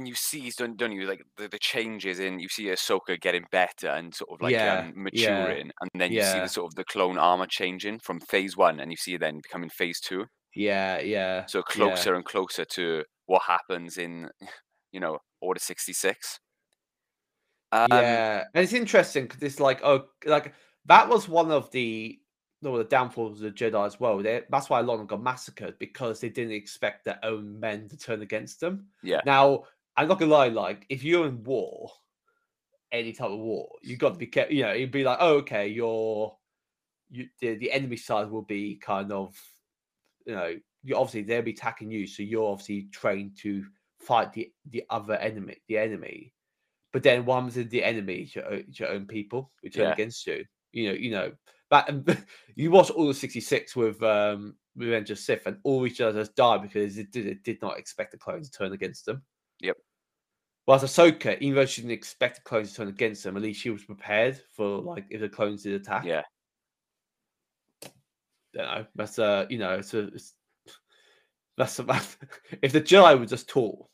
you see, don't you, like the changes in, you see Ahsoka getting better and sort of like maturing, and then you see the sort of the clone armor changing from phase 1, and you see it then becoming phase 2. So closer and closer to what happens in, you know, Order 66. And it's interesting because it's like, oh, like that was one of the downfalls of the Jedi as well. That's why a lot of them got massacred, because they didn't expect their own men to turn against them. Yeah. Now, I'm not gonna lie, like, if you're in war, any type of war, you've got to be careful. You know, you'd be like, oh, okay, the enemy side will be kind of, you know, you obviously they'll be attacking you, so you're obviously trained to fight the other enemy, But then what happens if the enemy is your own people who turn against you? You know, that you watch Order 66 with Revenge of Sith, and all each other has died because it did not expect the clones to turn against them. Yep. Whereas Ahsoka, even though she didn't expect the clones to turn against them, at least she was prepared for, like, if the clones did attack. Yeah. Don't know. That's you know, that's if the Jedi were just taught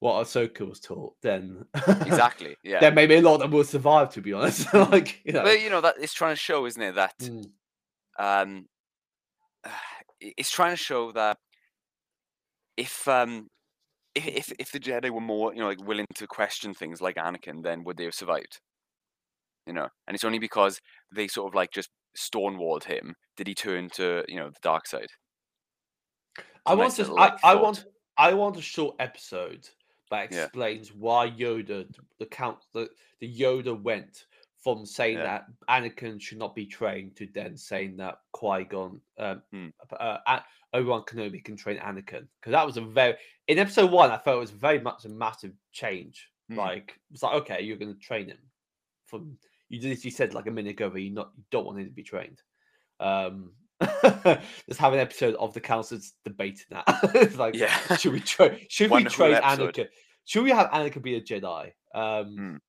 what Ahsoka was taught, then exactly, yeah, then maybe a lot of them will survive, to be honest. Like, you know, but you know, that it's trying to show, isn't it, that it's trying to show that if the Jedi were more, you know, like willing to question things like Anakin, then would they have survived? You know, and it's only because they sort of like just stonewalled him did he turn to, you know, the dark side. I want a short episode that explains why Yoda, the Yoda went from saying that Anakin should not be trained to then saying that Qui-Gon, Obi-Wan Kenobi can train Anakin. Because that was in episode 1, I felt it was very much a massive change. Like, it's like, okay, you're going to train him. From, you said like a minute ago, you don't want him to be trained. Let's have an episode of the council's debating that. It's like, should we train Anakin? Should we have Anakin be a Jedi? And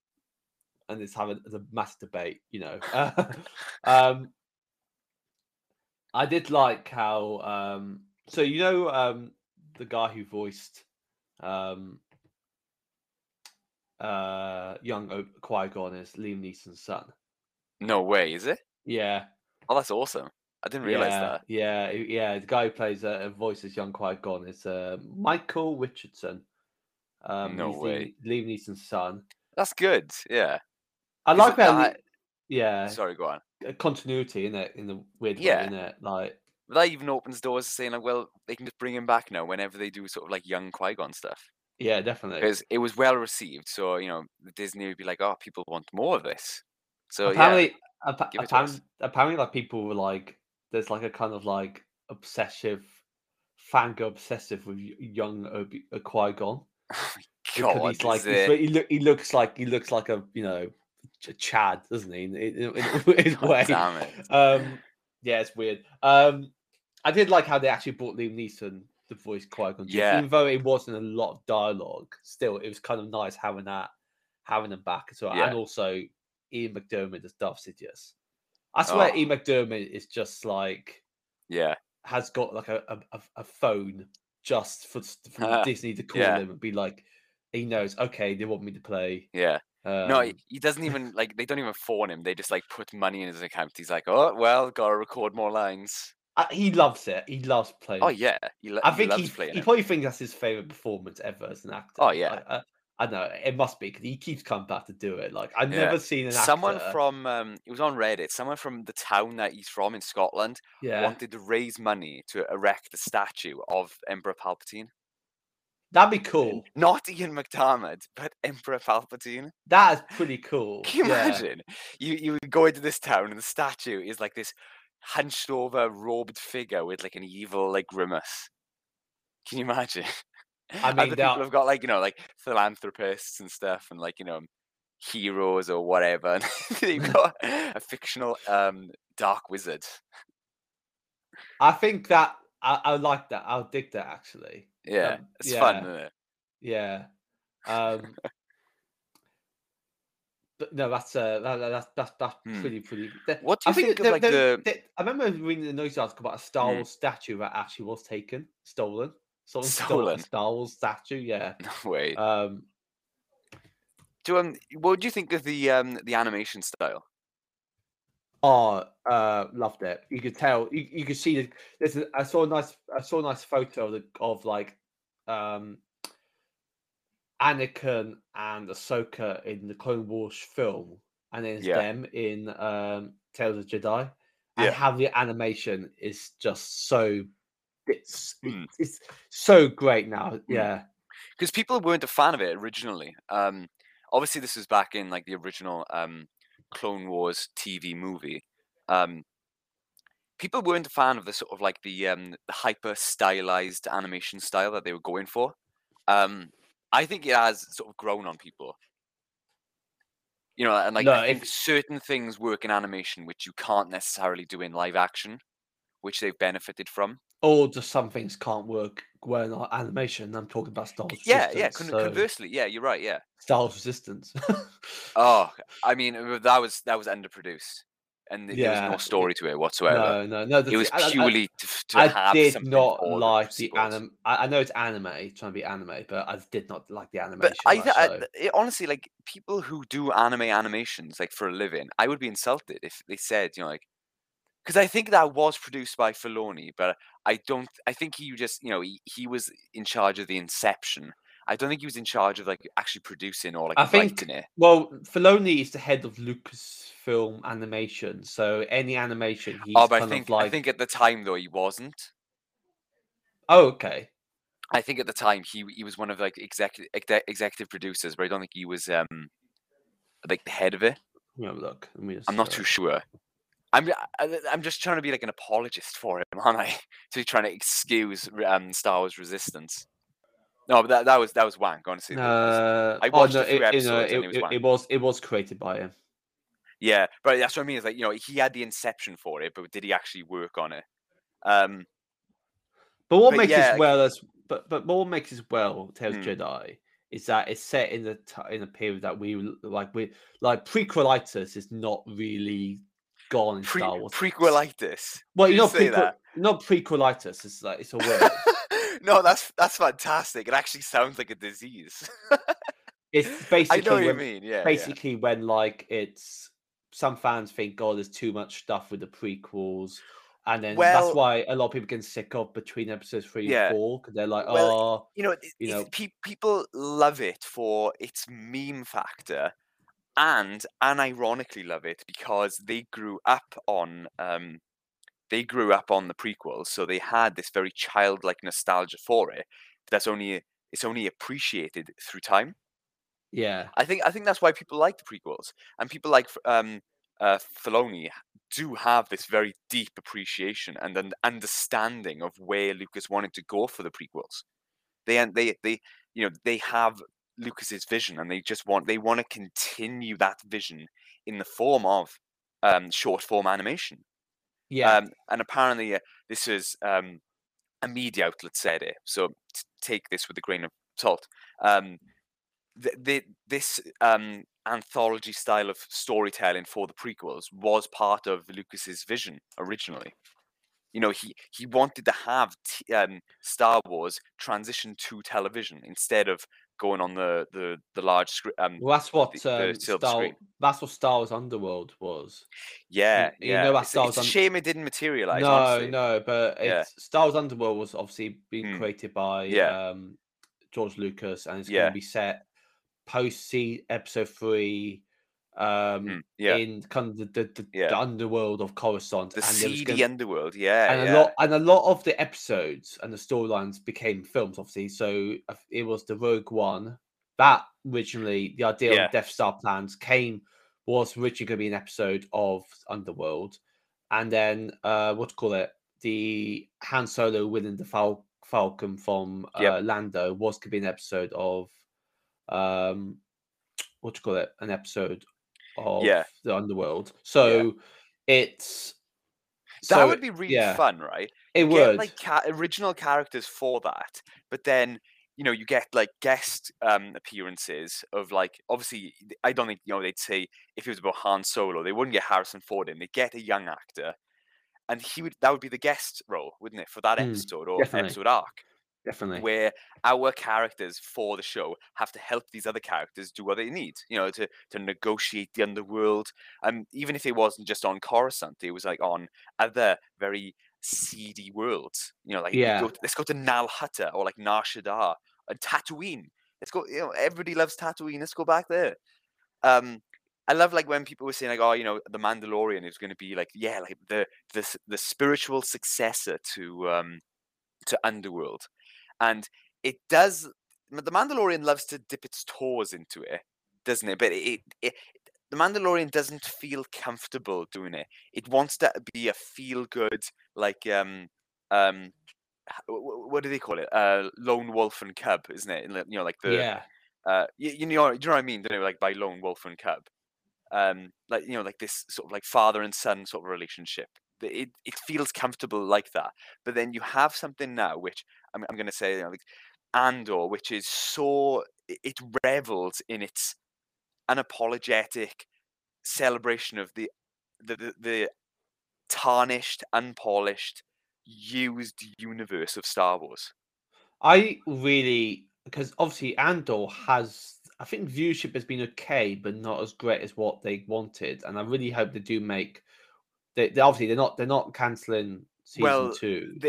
it's having a massive debate, you know. I did like how so, you know, the guy who voiced young Qui-Gon is Liam Neeson's son. No way, is it? Yeah. Oh, that's awesome. I didn't realize that. Yeah. The guy who plays voices young Qui-Gon is Michael Crichton. No way. Liam Neeson's son. That's good. Yeah. I like that. Yeah. Sorry, go on. Continuity in it, in the weird way, in it, like. But that even opens doors to saying, like, well, they can just bring him back now whenever they do sort of like young Qui-Gon stuff. Yeah, definitely. Because it was well received, so, you know, Disney would be like, oh, people want more of this. So apparently, like, people were like. There's like a kind of like fangirl obsessive with young Qui-Gon. Oh my God, he's like, he looks like a, you know, a Chad, doesn't he? In his way. Damn it. Yeah, it's weird. I did like how they actually brought Liam Neeson to voice Qui-Gon. Yeah. Even though it wasn't a lot of dialogue, still it was kind of nice having that having him back as well. Yeah. And also Ian McDiarmid as Darth Sidious. I swear Ian McDiarmid is just like, has got like a phone just for Disney to call him and be like, he knows, okay, they want me to play. Yeah. No, he doesn't even, like, they don't even phone him. They just, like, put money in his account. He's like, oh, well, got to record more lines. He loves it. He loves playing. Oh, yeah. I think he probably thinks that's his favourite performance ever as an actor. Oh, yeah. I know. It must be, because he keeps coming back to do it. Like, I've never seen an actor. Someone from, it was on Reddit, someone from the town that he's from in Scotland wanted to raise money to erect a statue of Emperor Palpatine. That'd be cool. Not Ian McDiarmid, but Emperor Palpatine. That is pretty cool. Can you imagine? You would go into this town and the statue is like this hunched over, robed figure with like an evil like grimace. Can you imagine? I mean, people have got like, you know, like philanthropists and stuff and like, you know, heroes or whatever. And they've got a fictional dark wizard. I think that I like that. I'll dig that actually. Yeah, it's fun, isn't it? Yeah. But no, that's pretty. What do you think of like the? I remember reading the news article about a Star Wars statue that actually was taken, stolen. Someone stole a Star Wars statue. Yeah. No way. What do you think of the animation style? Oh, loved it. You could tell. You could see the. I saw a nice photo of like, Anakin and Ahsoka in the Clone Wars film, and then them in Tales of the Jedi, and how the animation is just so. It's so great now. Yeah, because people weren't a fan of it originally. Obviously this was back in like the original Clone Wars TV movie. People weren't a fan of the sort of like the hyper stylized animation style that they were going for. I think it has sort of grown on people, you know, and like I think certain things work in animation which you can't necessarily do in live action, which they've benefited from. Or just some things can't work well in animation. I'm talking about Star Wars Resistance. Yeah, conversely, you're right, Star Wars Resistance. Oh, I mean, that was underproduced. And there was no story to it whatsoever. No. It was purely to have something. I did not like the anime. I know it's trying to be anime, but I did not like the animation. But honestly, like, people who do animations, like, for a living, I would be insulted if they said, you know, like, because I think that was produced by Filoni, but I think he just, you know, he was in charge of the inception. I don't think he was in charge of like actually producing or like writing it. Well, Filoni is the head of Lucasfilm Animation, so any animation he's I think at the time though he wasn't. Oh, okay. I think at the time he was one of like executive producers, but I don't think he was like the head of it. Yeah, look, I'm not too sure. I'm just trying to be like an apologist for him, aren't I? So he's trying to excuse Star Wars Resistance. No, but that was wank. Honestly, I watched a few episodes. It was created by him. Yeah, but that's what I mean. Is like, you know, he had the inception for it, but did he actually work on it? But what makes it well as but what makes it well Tales of Jedi is that it's set in the in a period that we like prequelitis is not really. Gone in Star Wars. Prequelitis. Well, you know, not prequelitis. It's like it's a word. No, that's fantastic. It actually sounds like a disease. It's basically. I know what you mean. Yeah. Basically, when like it's some fans think, oh, there's too much stuff with the prequels, and then that's why a lot of people get sick of between episodes 3 and 4 because they're like, people love it for its meme factor. And ironically love it because they grew up on the prequels, so they had this very childlike nostalgia for it. It's only appreciated through time. Yeah, I think that's why people like the prequels, and people like Filoni do have this very deep appreciation and an understanding of where Lucas wanted to go for the prequels. They have Lucas's vision, and they want to continue that vision in the form of short form animation. And apparently this is a media outlet said it, so take this with a grain of salt. this anthology style of storytelling for the prequels was part of Lucas's vision originally. You know, he wanted to have Star Wars transition to television instead of going on the large screen. Well, that's what that's what Star Wars Underworld was. Yeah, you know that it's a shame it didn't materialize. No, honestly. No, but it's, Star Wars Underworld was obviously being created by George Lucas, and it's going to be set post episode 3. In kind of the underworld of Coruscant, the seedy underworld, and a lot of the episodes and the storylines became films, obviously. So it was the Rogue One that originally the idea of Death Star plans was originally going to be an episode of Underworld, and then the Han Solo winning the Falcon from Lando was going to be an episode of an episode of the Underworld. So that would be really fun, right? It would. Like original characters for that, but then you get like guest appearances of, like, obviously I don't think they'd say if it was about Han Solo they wouldn't get Harrison Ford in, they get a young actor, and that would be the guest role, wouldn't it, for that episode or episode arc. Definitely. Where our characters for the show have to help these other characters do what they need, to negotiate the underworld. Even if it wasn't just on Coruscant, it was like on other very seedy worlds. Let's go to Nal Hutta or like Nar Shaddaa and Tatooine. Let's go. Everybody loves Tatooine. Let's go back there. I love, like, when people were saying, like, The Mandalorian is going to be like, the spiritual successor to Underworld. And it does. The Mandalorian loves to dip its toes into it, doesn't it? But the Mandalorian doesn't feel comfortable doing it. It wants to be a feel-good, like what do they call it? Lone Wolf and Cub, isn't it? Like the you know what I mean? Don't know, like by Lone Wolf and Cub, like this sort of like father and son sort of relationship. It feels comfortable like that, but then you have something now which I'm going to say Andor, which is so it revels in its unapologetic celebration of the tarnished, unpolished, used universe of Star Wars. Because obviously Andor has, I think, viewership has been okay, but not as great as what they wanted, and I really hope they do make. They obviously they're not cancelling season 2.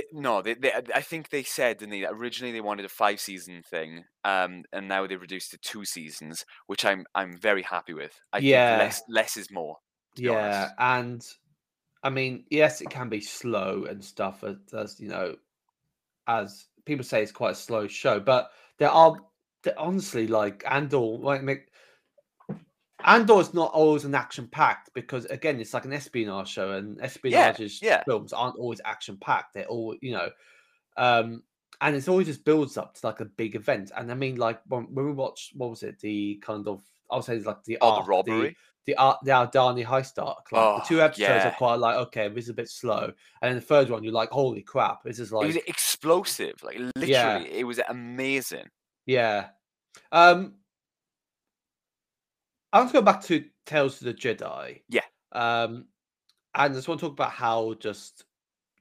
I think they said, didn't they, originally they wanted a 5-season thing, and now they've reduced to 2 seasons, which I'm very happy with. I think less is more. Yeah, and I mean, yes, it can be slow and stuff, as people say, it's quite a slow show, but honestly, like Andor, like. Andor is not always an action-packed because, again, it's like an espionage show, and espionage films aren't always action-packed. They're all, and it's always just builds up to like a big event. And I mean, like when we watched, what was it? The kind of, I would say, it's like the robbery, the Aldani heist arc. Like, the 2 episodes are quite like, okay, this is a bit slow, and then the third one, you're like, holy crap, this is like it was explosive. Like literally, it was amazing. Yeah. I want to go back to Tales of the Jedi. Yeah. And I just want to talk about talk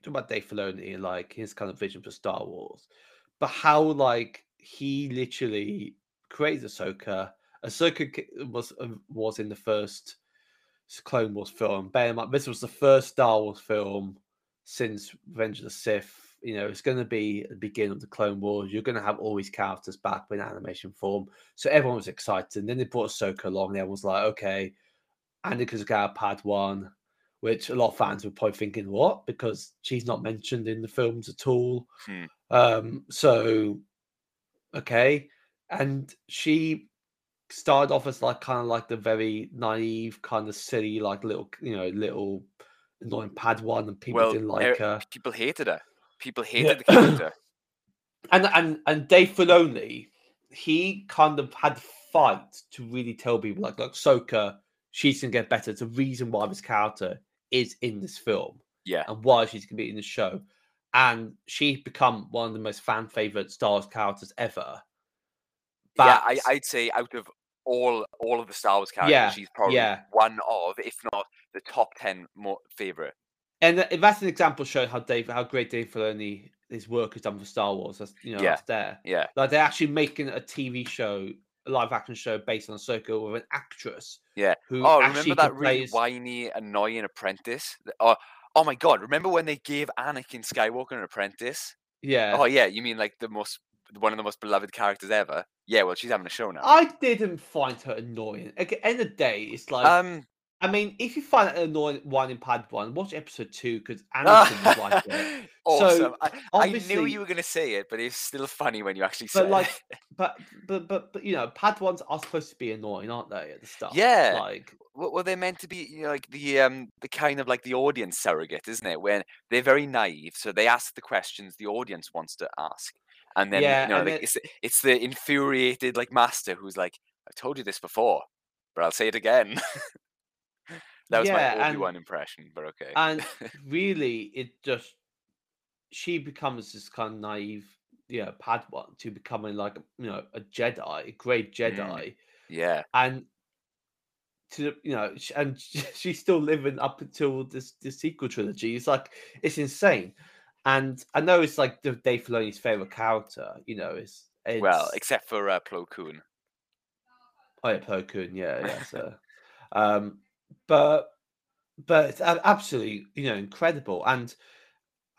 about Dave Filoni and like his kind of vision for Star Wars, but how like he literally created Ahsoka. Ahsoka was in the first Clone Wars film. Bear in mind, this was the first Star Wars film since Revenge of the Sith. It's going to be the beginning of the Clone Wars. You're going to have all these characters back in animation form. So everyone was excited. And then they brought Ahsoka along. And everyone was like, okay, Anakin's got a Padawan, which a lot of fans were probably thinking, what? Because she's not mentioned in the films at all. So, okay. And she started off as like kind of like the very naive, kind of silly, like little annoying Padawan. And people didn't like her. People hated her. People hated the character, and Dave Filoni, he kind of had to fight to really tell people like Ahsoka, she's gonna get better. It's a reason why this character is in this film, and why she's gonna be in the show, and she's become one of the most fan favorite Star Wars characters ever. But yes. I'd say out of all of the Star Wars characters, she's probably one of, if not the top 10 favorite. And that's an example showing how great Dave Filoni, his work has done for Star Wars. That's, you know, that's there. Yeah. Like they're actually making a TV show, a live action show based on Ahsoka with an actress. Yeah. Who remember that really whiny, annoying apprentice? Oh my God. Remember when they gave Anakin Skywalker an apprentice? Yeah. Oh yeah. You mean like one of the most beloved characters ever? Yeah. Well, she's having a show now. I didn't find her annoying. Like, at the end of the day, it's like, I mean, if you find that annoying one in Padawan, watch episode 2 because Anakin was like it. Awesome. So, I knew you were going to say it, but it's still funny when you actually say it. But you know, Padawans are supposed to be annoying, aren't they? At the start, yeah. Like, well, they're meant to be, you know, like the kind of like the audience surrogate, isn't it? When they're very naive, so they ask the questions the audience wants to ask, and then it's the infuriated like master who's like, "I've told you this before, but I'll say it again." That was my Obi-Wan impression, but okay. And really, it just, she becomes this kind of naive, Padawan to becoming like, you know, a Jedi, a great Jedi. Mm. Yeah. And she's still living up until the sequel trilogy. It's like, it's insane. And I know it's like Dave Filoni's favorite character, you know, it's well, except for Plo Koon. Oh yeah, Plo Koon. Yeah. So, But it's absolutely, you know, incredible. And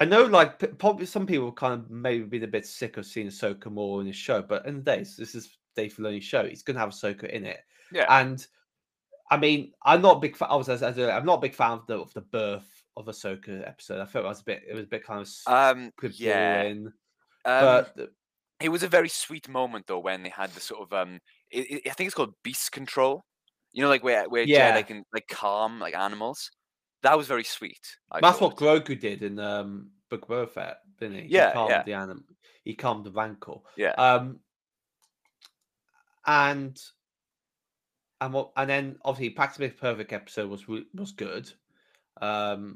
I know, like, probably some people kind of maybe been a bit sick of seeing Ahsoka more in his show, but in the day, this is Dave Filoni's show. He's going to have Ahsoka in it. Yeah. And I mean, I'm not a big fan. I'm not a big fan of the birth of Ahsoka episode. I felt it was a bit kind of but it was a very sweet moment though when they had the sort of I think it's called beast control. You know, like where Jedi can like calm like animals. That was very sweet. That's what Grogu did in Book of Boba Fett, didn't he? Yeah, he calmed the animal. He calmed the rancor. Yeah. And then obviously Pax Smith Perfect episode was good, because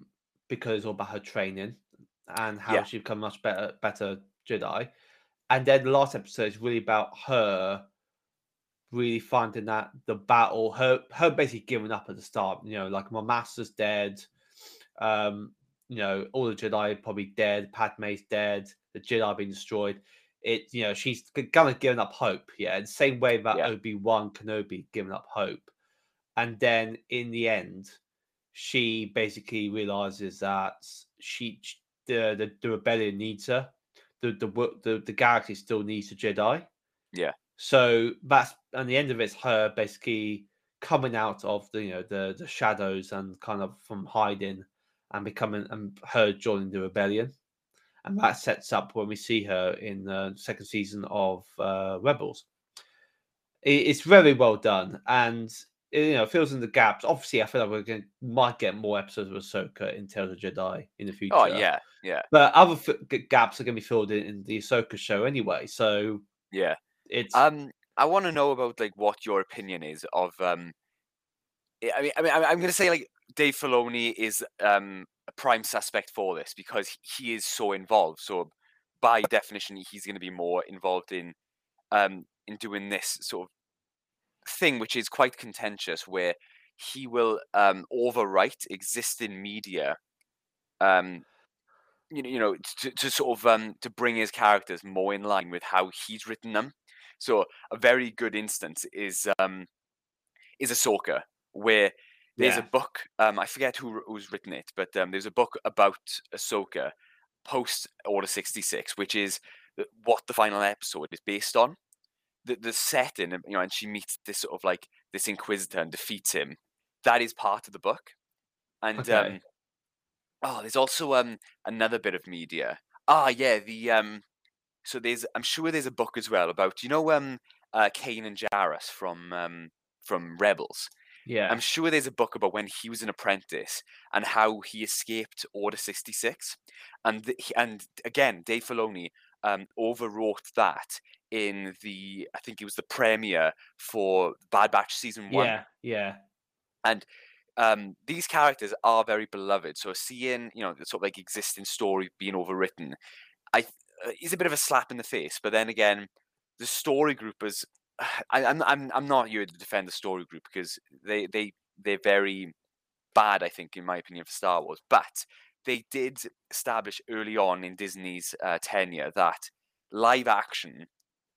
it's all about her training and how she become much better Jedi. And then the last episode is really about her. Really finding that the battle, her basically giving up at the start, you know, like my master's dead, you know, all the Jedi are probably dead, Padme's dead, the Jedi are being destroyed. It, you know, she's kind of giving up hope, in the same way that Obi-Wan Kenobi giving up hope. And then in the end, she basically realizes that the rebellion needs her, the galaxy still needs a Jedi, So that's, and the end of it's her basically coming out of the shadows and kind of from hiding and becoming, and her joining the rebellion, and that sets up when we see her in the second season of Rebels. It's very well done, and it fills in the gaps. Obviously, I feel like might get more episodes of Ahsoka in Tales of the Jedi in the future. Oh yeah. But other gaps are going to be filled in the Ahsoka show anyway. So yeah. It's... I want to know about like what your opinion is of I mean I'm going to say like Dave Filoni is a prime suspect for this because he is so involved. So by definition, he's going to be more involved in doing this sort of thing, which is quite contentious, where he will overwrite existing media, you know, to sort of to bring his characters more in line with how he's written them. So a very good instance is Ahsoka, where there's a book. I forget who's written it, but there's a book about Ahsoka post Order 66, which is what the final episode is based on. The setting, you know, and she meets this sort of like this Inquisitor and defeats him. That is part of the book, and there's also another bit of media. So there's, I'm sure there's a book as well about, you know, Kanan and Jarrus from Rebels. Yeah. I'm sure there's a book about when he was an apprentice and how he escaped Order 66. And again, Dave Filoni overwrote that in I think it was the premiere for Bad Batch season 1. Yeah. And these characters are very beloved. So seeing, you know, the sort of like existing story being overwritten, is a bit of a slap in the face, but then again, the story groupers I'm not here to defend the story group because they're very bad, I think, in my opinion, for Star Wars. But they did establish early on in Disney's tenure that live action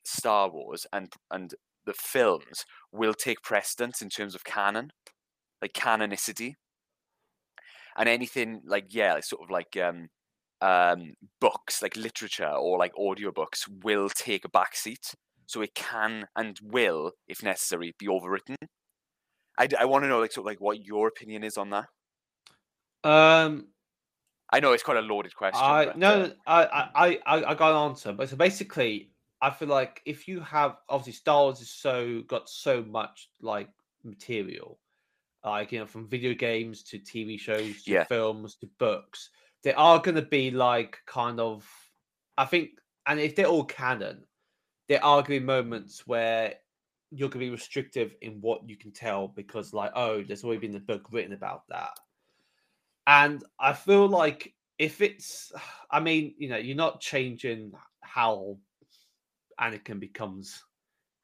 Star Wars and the films will take precedence in terms of canon, like canonicity, and anything like books, like literature or like audiobooks will take a backseat. So it can and will, if necessary, be overwritten. I want to know what your opinion is on that. I know it's quite a loaded question. I got an answer, but so basically, I feel like if you have obviously Star Wars got so much like material, like from video games to TV shows to films to books, they are going to be like kind of, I think, and if they're all canon, there are going to be moments where you're going to be restrictive in what you can tell because, there's already been a book written about that. And I feel like if it's, you're not changing how Anakin becomes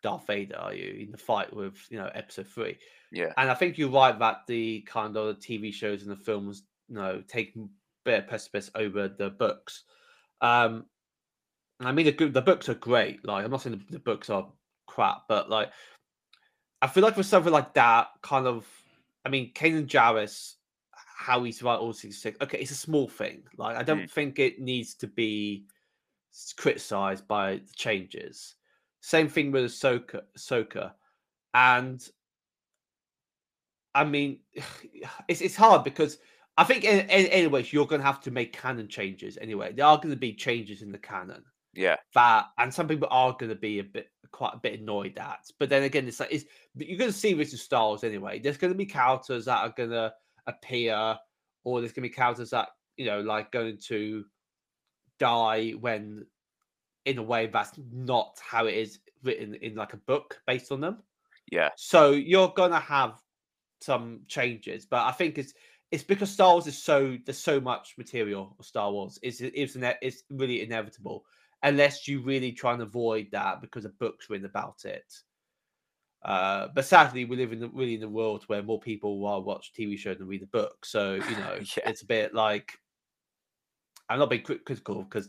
Darth Vader, are you, in the fight with, Episode 3? Yeah. And I think you're right that the kind of TV shows and the films, take a bit of precipice over the books. The books are great. I'm not saying the books are crap, but I feel like for something like that, Kanan Jarrus, how he survived all 66. Okay, it's a small thing. I don't think it needs to be criticized by the changes. Same thing with Ahsoka, and it's hard because I think anyways you're going to have to make canon changes anyway. There are going to be changes in the canon. Yeah, and some people are going to be quite a bit annoyed at. But then again, it's you're going to see this in Star Wars anyway. There's going to be characters that are going to appear, or there's going to be characters that going to die when, in a way, that's not how it is written in a book based on them. Yeah. So you're going to have some changes, but I think it's because Star Wars is there's so much material of Star Wars. It's really inevitable. Unless you really try and avoid that because a book's written about it. But sadly, we live in the world where more people watch TV shows than read the book. So, yeah. It's a bit I'm not being critical because,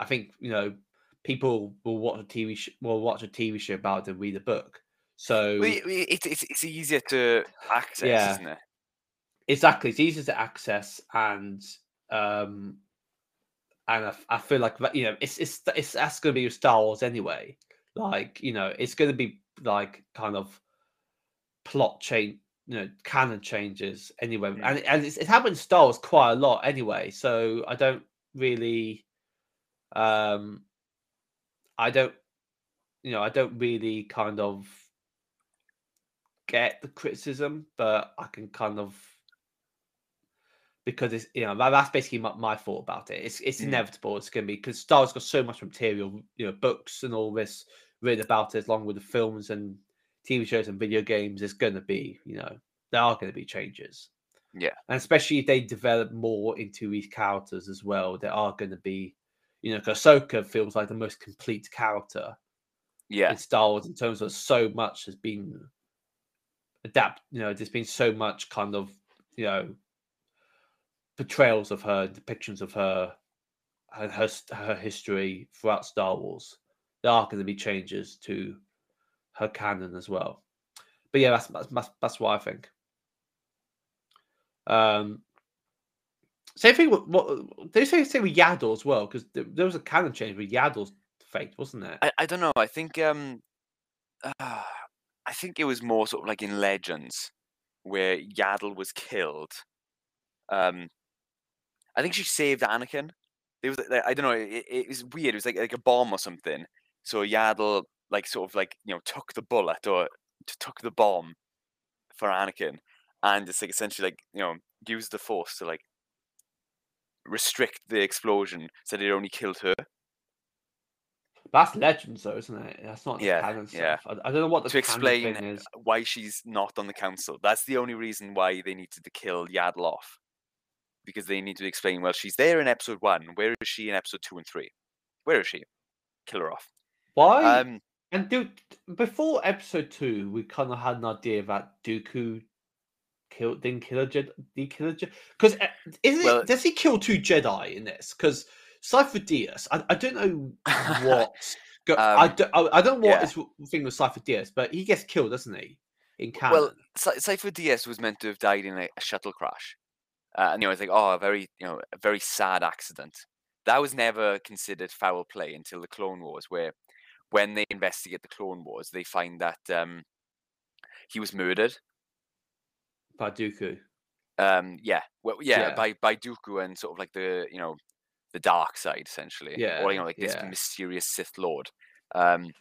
I think, people will watch a TV show about it than read the book. So it's easier to access, isn't it? Exactly. It's easier to access and I feel like it's that's going to be with Star Wars anyway. It's going to be kind of plot change, canon changes anyway. Mm. And it happens in Star Wars quite a lot anyway. So I don't really, I don't really kind of get the criticism, but I can kind of. Because it's that's basically my thought about it. It's inevitable. It's going to be because Star Wars got so much material, books and all this written about it, along with the films and TV shows and video games. It's going to be there are going to be changes. Yeah, and especially if they develop more into these characters as well, there are going to be because Ahsoka feels like the most complete character. Yeah, in Star Wars in terms of so much has been adapted. There's been so much kind of portrayals of her, depictions of her, and her history throughout Star Wars. There are going to be changes to her canon as well. But yeah, that's what I think. Same thing with they say with Yaddle as well, because there was a canon change with Yaddle's fate, wasn't there? I don't know. I think I think it was more sort of like in Legends where Yaddle was killed. I think she saved Anakin. There was, I don't know. It was weird. It was like a bomb or something. So Yaddle, took the bullet or took the bomb for Anakin, and it's essentially used the Force to restrict the explosion so that it only killed her. That's Legends, though, isn't it? That's not canon stuff. Yeah. I don't know what the to explain thing is. Why she's not on the council. That's the only reason why they needed to kill Yaddle off. Because they need to explain, well, she's there in episode 1. Where is she in episode 2 and 3? Where is she? Kill her off. Why? And dude, before episode 2, we kind of had an idea that Dooku didn't kill a Jedi. Because does he kill two Jedi in this? Because Cypher Diaz, I don't know what. I don't know what his thing with Cypher Diaz, but he gets killed, doesn't he? In canon. Well, Cypher Diaz was meant to have died in a shuttle crash. And you know, it's like, oh, a very sad accident. That was never considered foul play until the Clone Wars, where when they investigate the Clone Wars, they find that he was murdered by Dooku. By Dooku and sort of like the dark side, essentially. Yeah. Or this mysterious Sith Lord. And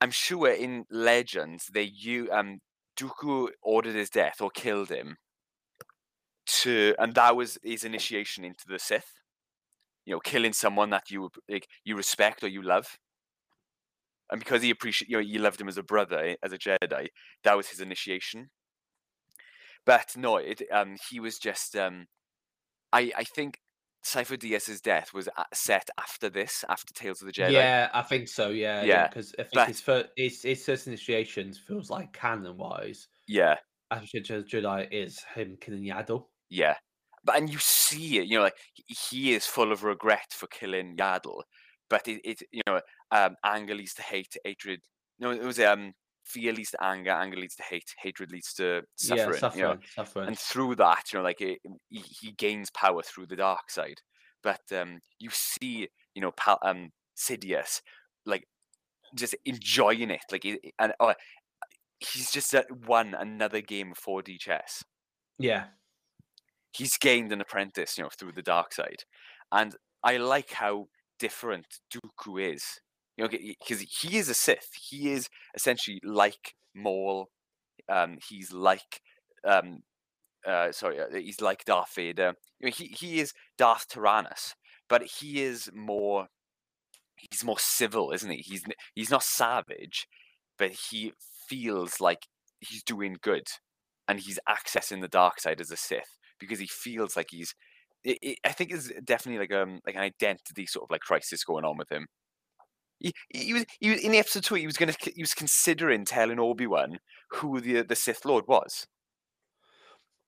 I'm sure in Legends Dooku ordered his death or killed him, and that was his initiation into the Sith. You know, killing someone that you respect or you love, and because he loved him as a brother, as a Jedi, that was his initiation. But no, he was just I think Cypher Diaz's death was set after this, after Tales of the Jedi. Yeah, I think so. Yeah. Because I think his first initiations feels like canon wise. Yeah, after Jedi is him killing Yaddle. Yeah. But and you see it, he is full of regret for killing Yaddle, but anger leads to hate, hatred. No, it was fear leads to anger, anger leads to hate, hatred leads to suffering. Yeah, suffering. And through that, he gains power through the dark side. But you see, Sidious just enjoying it, he's just won another game of 4D chess. Yeah. He's gained an apprentice, through the dark side. And I like how different Dooku is, because he is a Sith. He is essentially like Maul. He's like Darth Vader. He is Darth Tyrannus, but he's more civil, isn't he? He's not savage, but he feels like he's doing good and he's accessing the dark side as a Sith. Because he feels like I think it's definitely like an identity sort of like crisis going on with him. He was in episode 2. He was considering telling Obi-Wan who the Sith Lord was.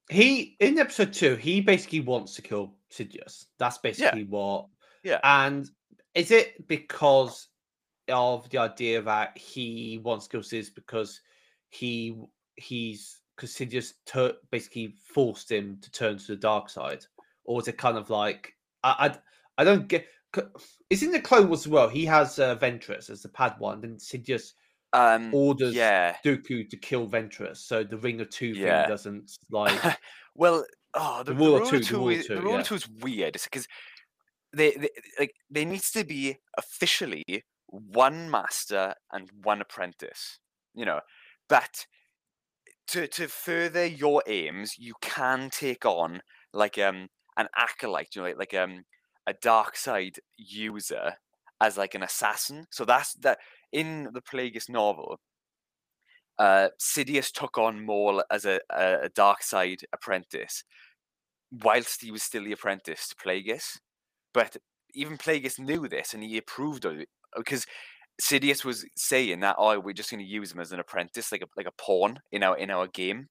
He in episode 2, he basically wants to kill Sidious. That's basically what. Yeah. And is it because of the idea that he wants to kill Sidious because he's? Because Sidious basically forced him to turn to the dark side, or is it kind of like I don't get? It's in the Clone Wars as well. He has Ventress as the Padawan, then Sidious orders Dooku to kill Ventress, so the Ring of Two thing doesn't like. Well, the Rule of Two is weird because there needs to be officially one master and one apprentice, but. To further your aims, you can take on an acolyte, a dark side user as an assassin. So that's that in the Plagueis novel. Sidious took on Maul as a dark side apprentice, whilst he was still the apprentice to Plagueis. But even Plagueis knew this, and he approved of it because. Sidious was saying that, we're just going to use him as an apprentice, like a pawn in our game,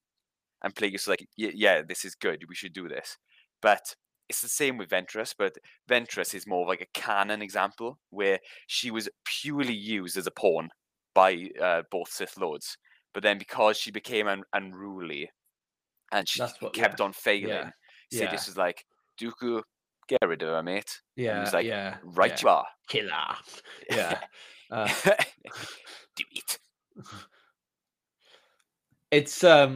and Plagueis was like, yeah, this is good. We should do this. But it's the same with Ventress. But Ventress is more like a canon example where she was purely used as a pawn by both Sith Lords. But then because she became unruly, and she kept on failing, Sidious was like, Dooku, get rid of her, mate. Yeah, and he was like, you are, kill her. Yeah. Do it. It's it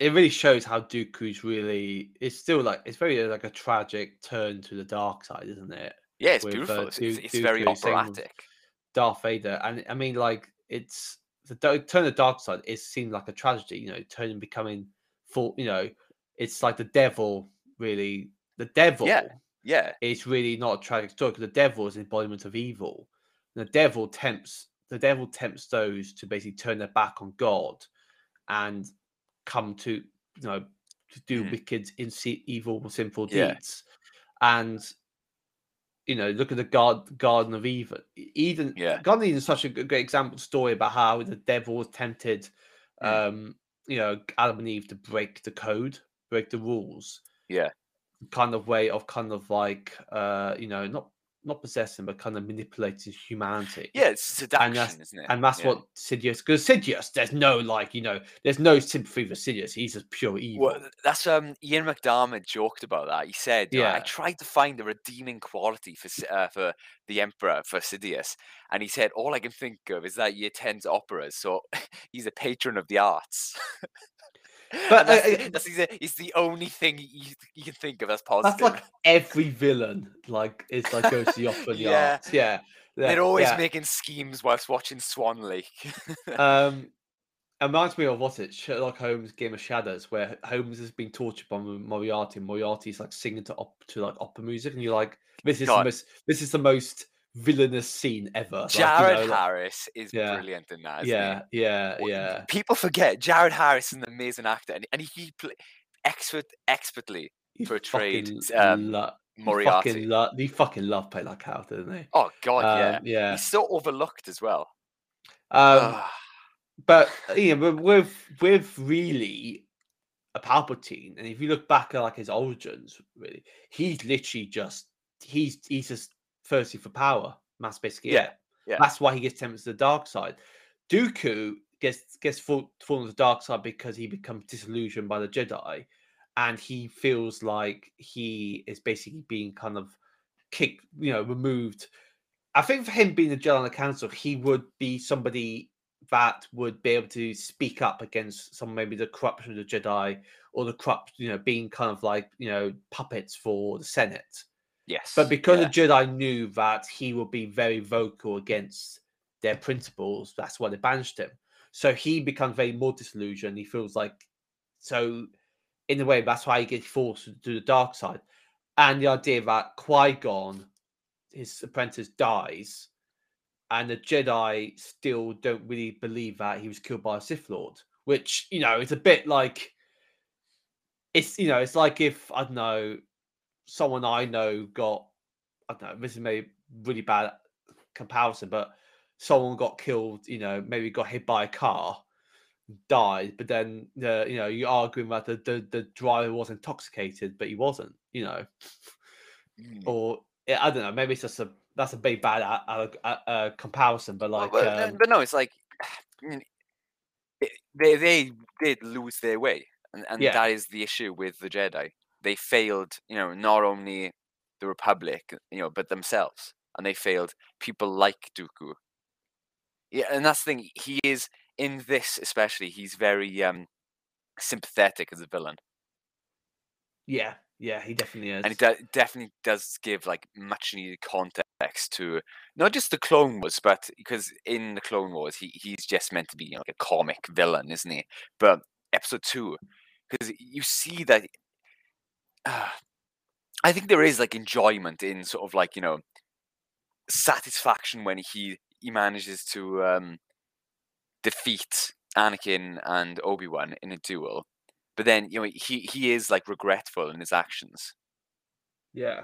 really shows how Dooku's really. It's still it's very a tragic turn to the dark side, isn't it? Yeah, it's beautiful. It's very operatic. Darth Vader, and I mean, it's the turn to the dark side. It seemed like a tragedy, turning becoming full. It's like the devil really. The devil, it's really not a tragic story because the devil is an embodiment of evil. The devil tempts those to basically turn their back on God and come to to do wicked, evil, sinful deeds. And you know, look at the Garden of Eden. Yeah. Garden of Eden is such a great example story about how the devil tempted, you know, Adam and Eve to break the code, break the rules. Yeah. Kind of way of kind of like, you know, not possessing, but kind of manipulating humanity. Yeah, it's seduction, isn't it? And that's what Sidious, because Sidious, there's no like, you know, there's no sympathy for Sidious. He's just pure evil. Well, that's Ian McDiarmid joked about that. He said, yeah, I tried to find a redeeming quality for the Emperor, for Sidious. And he said, all I can think of is that year 10's operas. So he's a patron of the arts. But it's the only thing you can think of as positive. That's like every villain, like, it's like goes to the opera. They're always making schemes whilst watching Swan Lake. It reminds me of Sherlock Holmes' Game of Shadows, where Holmes has been tortured by Moriarty, and Moriarty's like singing to opera music, and you're like, this is the most villainous scene ever. Jared Harris is brilliant in that. Yeah. People forget Jared Harris is an amazing actor, and he expertly portrayed Moriarty. He fucking loved playing that character, didn't he? Oh god, yeah. He's so overlooked as well. But you know, with really a Palpatine, and if you look back at like his origins, really, he's just thirsty for power. That's basically it. Yeah. That's why he gets tempted to the dark side. Dooku gets fallen to the dark side because he becomes disillusioned by the Jedi, and he feels like he is basically being kind of kicked, you know, removed. I think for him being a Jedi on the Council, he would be somebody that would be able to speak up against maybe the corruption of the Jedi, or the corrupt, you know, being kind of like, you know, puppets for the Senate. Yes, but because the Jedi knew that he would be very vocal against their principles, that's why they banished him. So he becomes very more disillusioned. He feels like, so in a way, that's why he gets forced to do the dark side. And the idea that Qui-Gon, his apprentice, dies, and the Jedi still don't really believe that he was killed by a Sith Lord, which, you know, it's a bit like, it's, you know, it's like if, I don't know, someone I know got, I don't know, this is maybe really bad comparison, but someone got killed, you know, maybe got hit by a car, died, but then, you know, you're arguing that the driver was intoxicated, but he wasn't, you know. Or, I don't know, maybe it's just that's a big bad comparison, but like... but no, it's like, I mean, they did lose their way, and that is the issue with the Jedi. They failed, you know, not only the Republic, you know, but themselves, and they failed people like Dooku. Yeah, and that's the thing. He is in this, especially. He's very sympathetic as a villain. Yeah, he definitely is, and he definitely does give like much needed context to not just the Clone Wars, but because in the Clone Wars, he's just meant to be, you know, like a comic villain, isn't he? But Episode 2, because you see that. I think there is like enjoyment in sort of like, you know, satisfaction when he manages to defeat Anakin and Obi-Wan in a duel, but then, you know, he is like regretful in his actions. Yeah.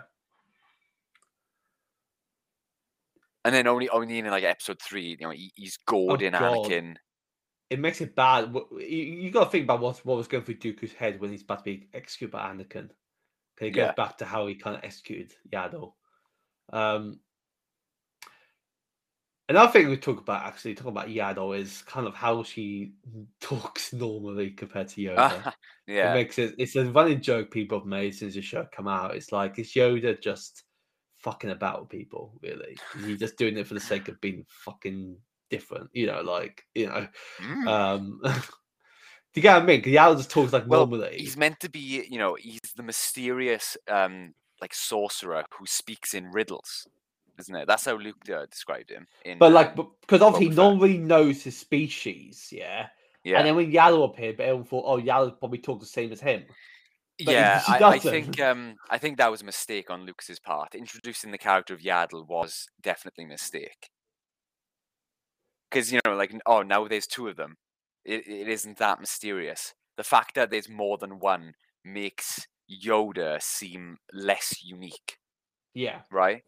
And then only in like Episode 3, you know, he's gored in Anakin. It makes it bad. You got to think about what was going through Dooku's head when he's about to be executed by Anakin. It goes back to how he kind of executed Yaddle. Another thing we talk about Yaddle is kind of how she talks normally compared to Yoda. Yeah, it's a running joke people have made since the show come out. It's like, is Yoda just fucking about with people? Really, is he just doing it for the sake of being fucking different? You know, like, you know. Do you get what I mean? Because Yaddle just talks like normally. He's meant to be, you know, he's the mysterious, like, sorcerer who speaks in riddles, isn't it? That's how Luke described him. But because obviously no one really knows his species, yeah. And then when Yaddle appeared, but everyone thought, oh, Yaddle probably talks the same as him. But yeah, I think that was a mistake on Lucas's part. Introducing the character of Yaddle was definitely a mistake. Because, you know, like, oh, now there's two of them. It isn't that mysterious. The fact that there's more than one makes Yoda seem less unique. Yeah. Right?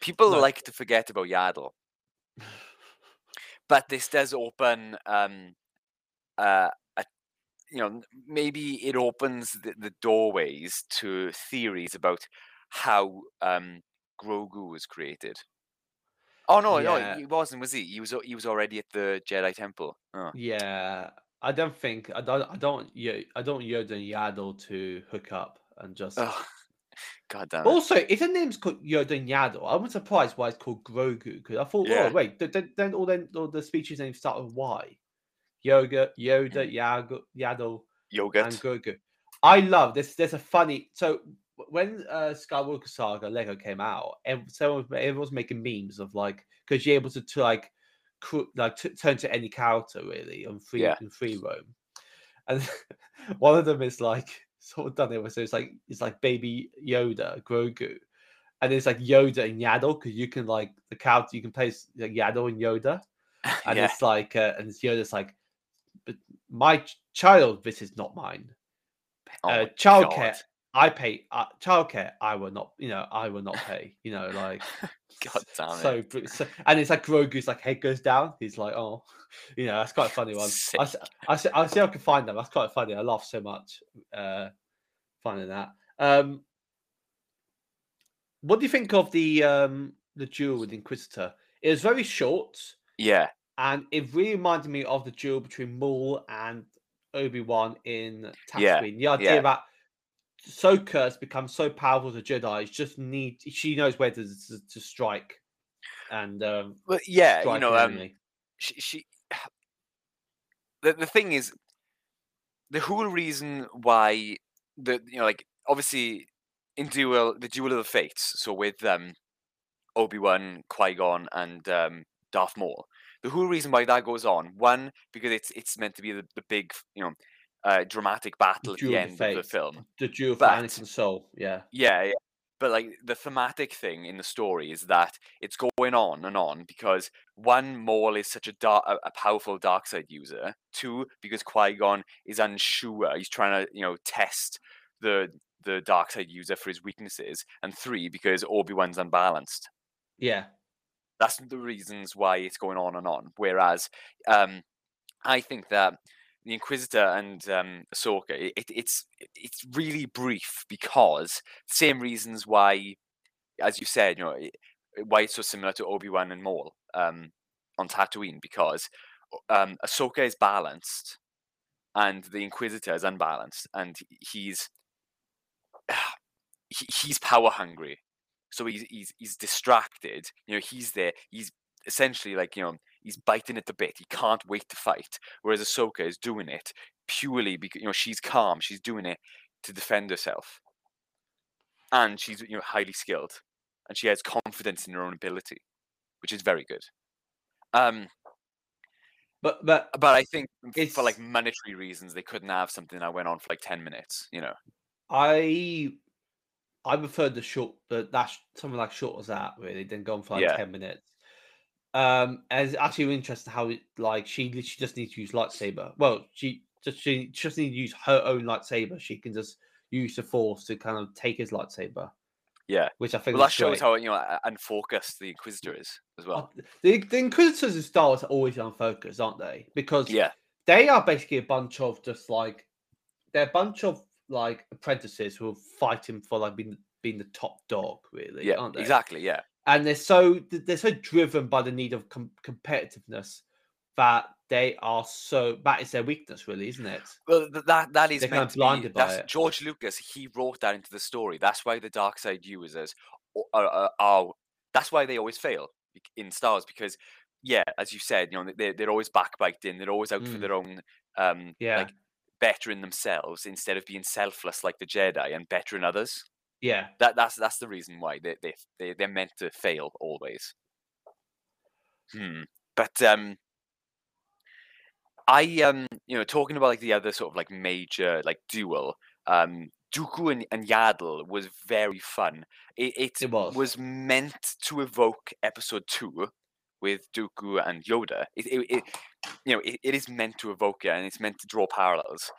People like to forget about Yaddle. But this does open, maybe it opens the doorways to theories about how Grogu was created. Oh, no, he wasn't, was he? He was already at the Jedi Temple. Oh. Yeah, I don't Yoda and Yaddle to hook up and just... Oh. God damn it. Also, if the name's called Yoda and Yaddle, I wasn't surprised why it's called Grogu, because I thought, all the species names start with Y. Yoda, Yaddle, Yogurt, and Grogu. I love this. There's a funny... So, when Skywalker Saga Lego came out, everyone's making memes of, like... Because you're able to turn to any character, really, on free roam. And one of them is, like... sort of done it with, so it's like baby Yoda, Grogu, and it's like Yoda and Yaddle, because you can like the character, you can place like Yaddle and Yoda, and it's like and it's Yoda's like, but my child, this is not mine. Childcare, I pay. Childcare, I will not pay. You know, like God damn it. So, and it's like Grogu's like head goes down. He's like, oh, you know, that's quite a funny one. I see I can find them. That's quite funny. I laugh so much finding that. What do you think of the duel with Inquisitor? It was very short. Yeah, and it really reminded me of the duel between Maul and Obi-Wan in Tatooine. The idea that Ahsoka has become so powerful as a Jedi. She knows where to strike, and The thing is, the whole reason why obviously in the duel of the fates. So with Obi-Wan, Qui-Gon, and Darth Maul, the whole reason why that goes on, one, because it's meant to be the big dramatic battle at the end of the film. The duel for Anakin's soul, yeah. But like the thematic thing in the story is that it's going on and on because one, Maul is such a powerful dark side user. Two, because Qui-Gon is unsure, he's trying to test the dark side user for his weaknesses. And three, because Obi-Wan's unbalanced. Yeah, that's the reasons why it's going on and on. Whereas, I think that the Inquisitor and Ahsoka, it's really brief because same reasons why, as you said, why it's so similar to Obi-Wan and Maul on Tatooine, because Ahsoka is balanced and the Inquisitor is unbalanced, and he's power hungry, so he's distracted. He's there. He's essentially he's biting at the bit. He can't wait to fight. Whereas Ahsoka is doing it purely because she's calm. She's doing it to defend herself, and she's highly skilled, and she has confidence in her own ability, which is very good. But I think it's... for like monetary reasons they couldn't have something that went on for like 10 minutes. I preferred the short, that's something like short as that really, than going for like 10 minutes. And it's actually interesting how she literally just needs to use lightsaber. Well, she just needs to use her own lightsaber. She can just use the force to kind of take his lightsaber. Yeah, which I think that shows how unfocused the Inquisitor is as well. The Inquisitors in Star Wars are always unfocused, aren't they? Because they are basically a bunch of apprentices who are fighting for being the top dog, really. Yeah, aren't they? Exactly. Yeah. And they're so driven by the need of competitiveness that they are so... That is their weakness, really, isn't it? Well, that is meant to be... That's George Lucas, he wrote that into the story. That's why the dark side users are that's why they always fail in Star Wars, because, as you said, they're always backbiting. They're always out for their own... bettering themselves instead of being selfless like the Jedi and bettering others. Yeah, that's the reason why they're meant to fail always. But talking about the other sort of major duel, Dooku and Yaddle was very fun. It was meant to evoke Episode 2 with Dooku and Yoda. It is meant to evoke it, and it's meant to draw parallels.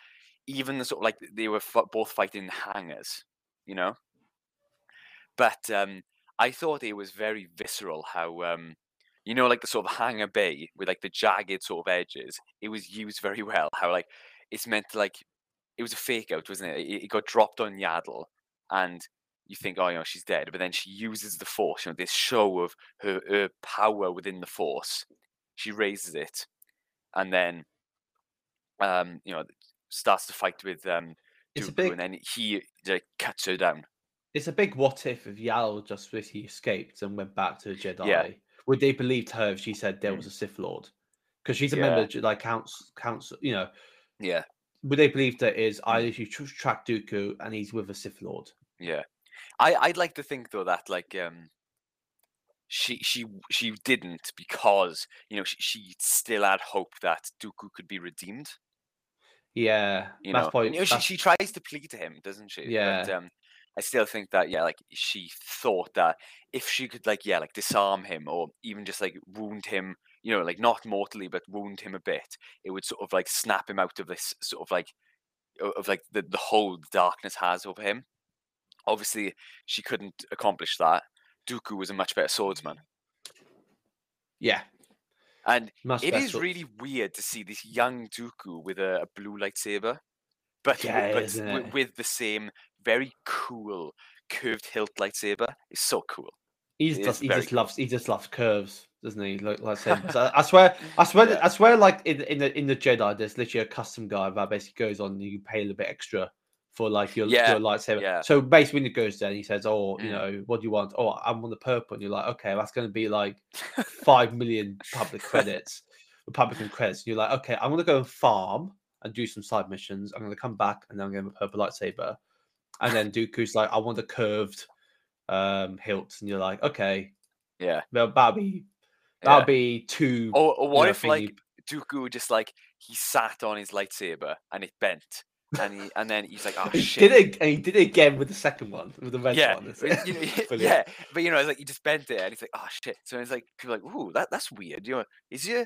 Even the sort of they were both fighting hangars. But I thought it was very visceral how, you know, like the sort of hangar bay with like the jagged sort of edges, it was used very well. How like it's meant to like, it was a fake out, wasn't it? It got dropped on Yaddle and you think, oh, you know, she's dead. But then she uses the Force, you know, this show of her power within the Force. She raises it and then, you know, starts to fight with Dooku and then he cuts her down. It's a big what if of Yaddle just if he escaped and went back to the Jedi. Yeah. Would they believe her if she said there was a Sith Lord? Because she's a member of the Jedi Council, you know. Yeah. Would they believe that is either she tracked Dooku and he's with a Sith Lord? Yeah. I'd like to think though that like she didn't, because you know she still had hope that Dooku could be redeemed. Yeah, you know, probably, you know, she tries to plead to him, doesn't she? Yeah. But, I still think that like she thought that if she could like like disarm him or even just like wound him, you know, like not mortally but wound him a bit, it would sort of like snap him out of this sort of like the hold darkness has over him. Obviously, she couldn't accomplish that. Dooku was a much better swordsman. Yeah. And it is really weird to see this young Dooku with a blue lightsaber, but with the same very cool curved hilt lightsaber. It's so cool. He just loves curves, doesn't he? Like him. So I swear, like in the Jedi, there's literally a custom guide that basically goes on. And you pay a little bit extra for like your lightsaber. Yeah. So basically, when it goes there, and he says, "Oh, you know, what do you want? Oh, I want the purple." And you're like, "Okay, that's going to be like 5 million Republican credits." And you're like, "Okay, I'm going to go and farm and do some side missions. I'm going to come back and then I'm going to have a purple lightsaber." And then Dooku's like, "I want the curved hilt," and you're like, "Okay, yeah, well, that'll be too." Or what if like Dooku just like he sat on his lightsaber and it bent? And then he's like, "Oh shit!" He did it again with the second one, with the red one. You know, yeah, but you know, it's like he just bent it, and he's like, "Oh shit!" So it's like people are like, "Ooh, that's weird." You know, is your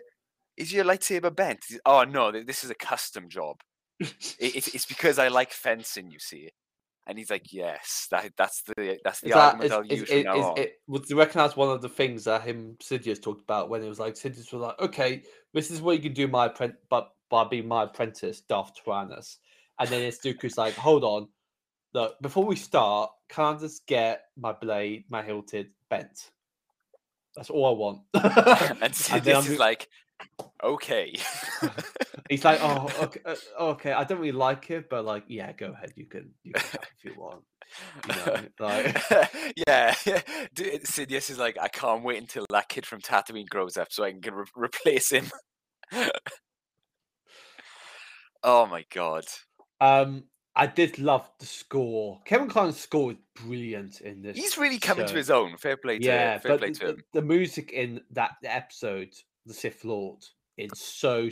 lightsaber bent? Oh no, this is a custom job. it's because I like fencing, you see. And he's like, "Yes, that's the argument I'll use from now on." Would you recognize one of the things that Sidious talked about when it was like Sidious was like, "Okay, this is what you can do, by being my apprentice, Darth Tyrannus." And then it's Dooku's like, "Hold on, look, before we start, can I just get my blade, my hilted, bent? That's all I want." And Sidious is like, "Okay." He's like, "Oh, okay. I don't really like it, but like, yeah, go ahead. You can have it if you want." You know, like, yeah. Sidious is like, "I can't wait until that kid from Tatooine grows up, so I can replace him." Oh my god. I did love the score. Kevin Kline's score is brilliant in this. He's really coming to his own. Fair play to him. Fair play to him. The music in that episode, The Sith Lord, it's so.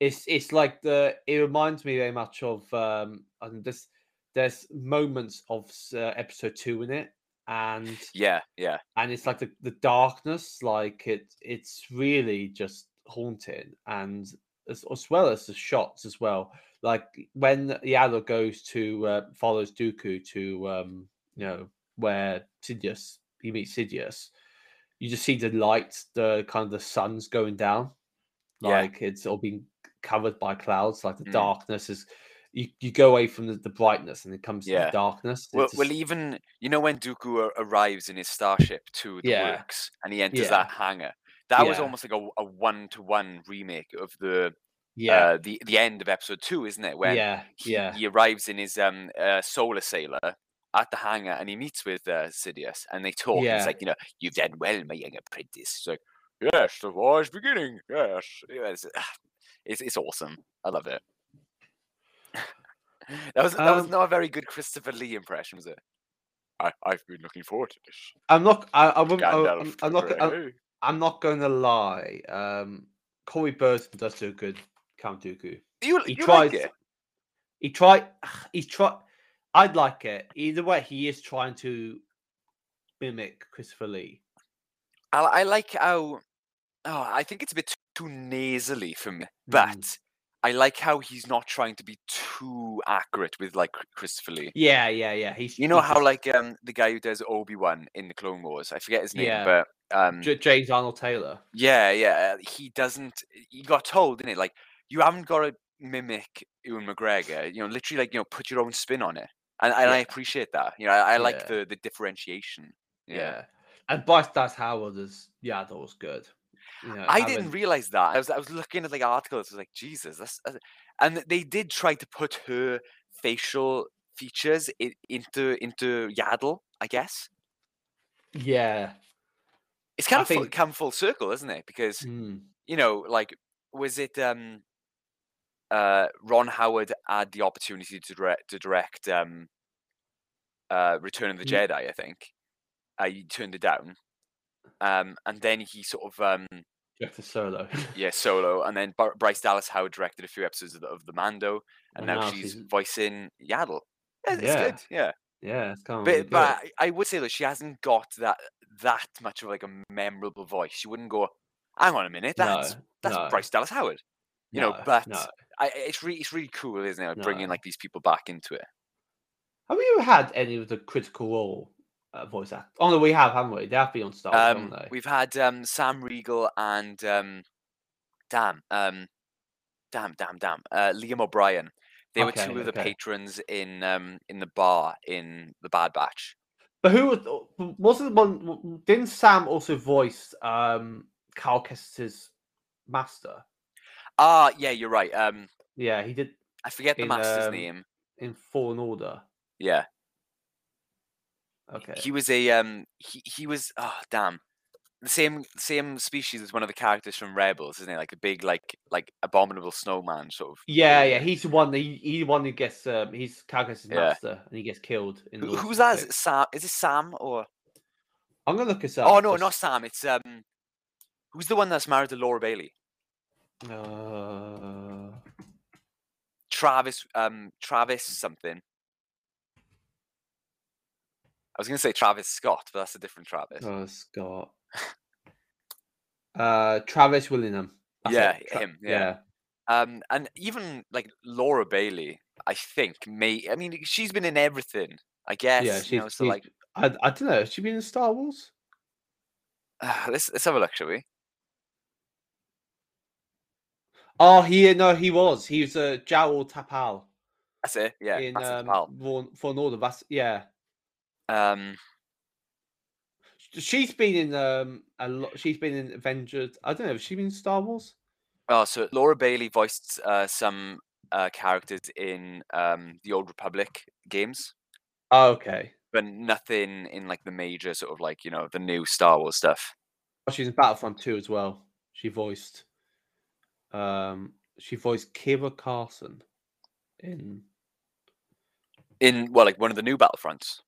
It's like it reminds me very much of there's moments of episode 2 in it, and and it's like the darkness, like it's really just haunting, and as well as the shots as well, like when Yaddle goes to follows Dooku to you know where he meets Sidious, you just see the lights, the kind of the sun's going down, like it's all been covered by clouds, like the darkness is you go away from the brightness and it comes to the darkness. Well, even you know when Dooku arrives in his starship to the works and he enters that hangar, that was almost like a one-to-one remake of the end of episode 2, isn't it, when he arrives in his solar sailor at the hangar and he meets with Sidious and they talk. It's like, you know, "You've done well, my young apprentice." It's like, "Yes, the war is beginning. Yes. It's awesome. I love it. that was not a very good Christopher Lee impression, was it? I've been looking forward to this. I'm not going to lie. Corey Burton does do a good Count Dooku. He tried. I'd like it either way. He is trying to mimic Christopher Lee. I like how. I think it's a bit too nasally for me, but I like how he's not trying to be too accurate with, like, Christopher Lee. Yeah. How the guy who does Obi-Wan in the Clone Wars, I forget his name, but... James Arnold Taylor. Yeah. He doesn't... He got told, didn't it? Like, you haven't got to mimic Ewan McGregor. Literally, put your own spin on it. And I appreciate that. I like the differentiation. Yeah. And by Stas Howard, that was good. I didn't realize that. I was looking at articles. I was like, Jesus, that's... And they did try to put her facial features into Yaddle, I guess. Yeah, it's kind of come full circle, isn't it? Because was it Ron Howard had the opportunity to direct Return of the Jedi? I think he turned it down. And then he sort of directed Solo. Yeah, Solo. And then Bryce Dallas Howard directed a few episodes of the Mando, and now she's voicing Yaddle. It's good. Yeah, it's kind of. But I would say that she hasn't got that much of a memorable voice. She wouldn't go, hang on a minute, that's Bryce Dallas Howard. It's really cool, isn't it? Bringing these people back into it. Have you ever had any of the Critical Role voice actor? Oh no, we have, haven't we? They have been on Star Wars, haven't they? We've had Sam Riegel and Liam O'Brien. They were two of the patrons in the bar in the Bad Batch. But didn't Sam also voice Cal Kestis' master? Yeah, you're right. He did. I forget the master's name. In Fallen Order. Yeah. Okay. He was the same species as one of the characters from Rebels, isn't it? Like a big like abominable snowman sort of. Yeah. He's the one. He the one who gets he's Calcas's master, and he gets killed. Who's that? Is it Sam or? I'm gonna look it up. Oh no, not Sam. It's who's the one that's married to Laura Bailey? Travis something. I was going to say Travis Scott, but that's a different Travis. Oh, Scott. Travis Willingham. Him. Yeah. And even Laura Bailey, I think, she's been in everything, I guess. Yeah, I don't know. Has she been in Star Wars? Let's have a look, shall we? Oh, he was. He was Jawal Tapal. That's it. Yeah. In Fallen Order. Yeah. She's been in a lot. She's been in Avengers. I don't know. Has she been in Star Wars? Oh, so Laura Bailey voiced some characters in the Old Republic games. Oh, okay. But nothing in the major sort of the new Star Wars stuff. Oh, she's in Battlefront 2 as well. She voiced Kira Carson in one of the new Battlefronts.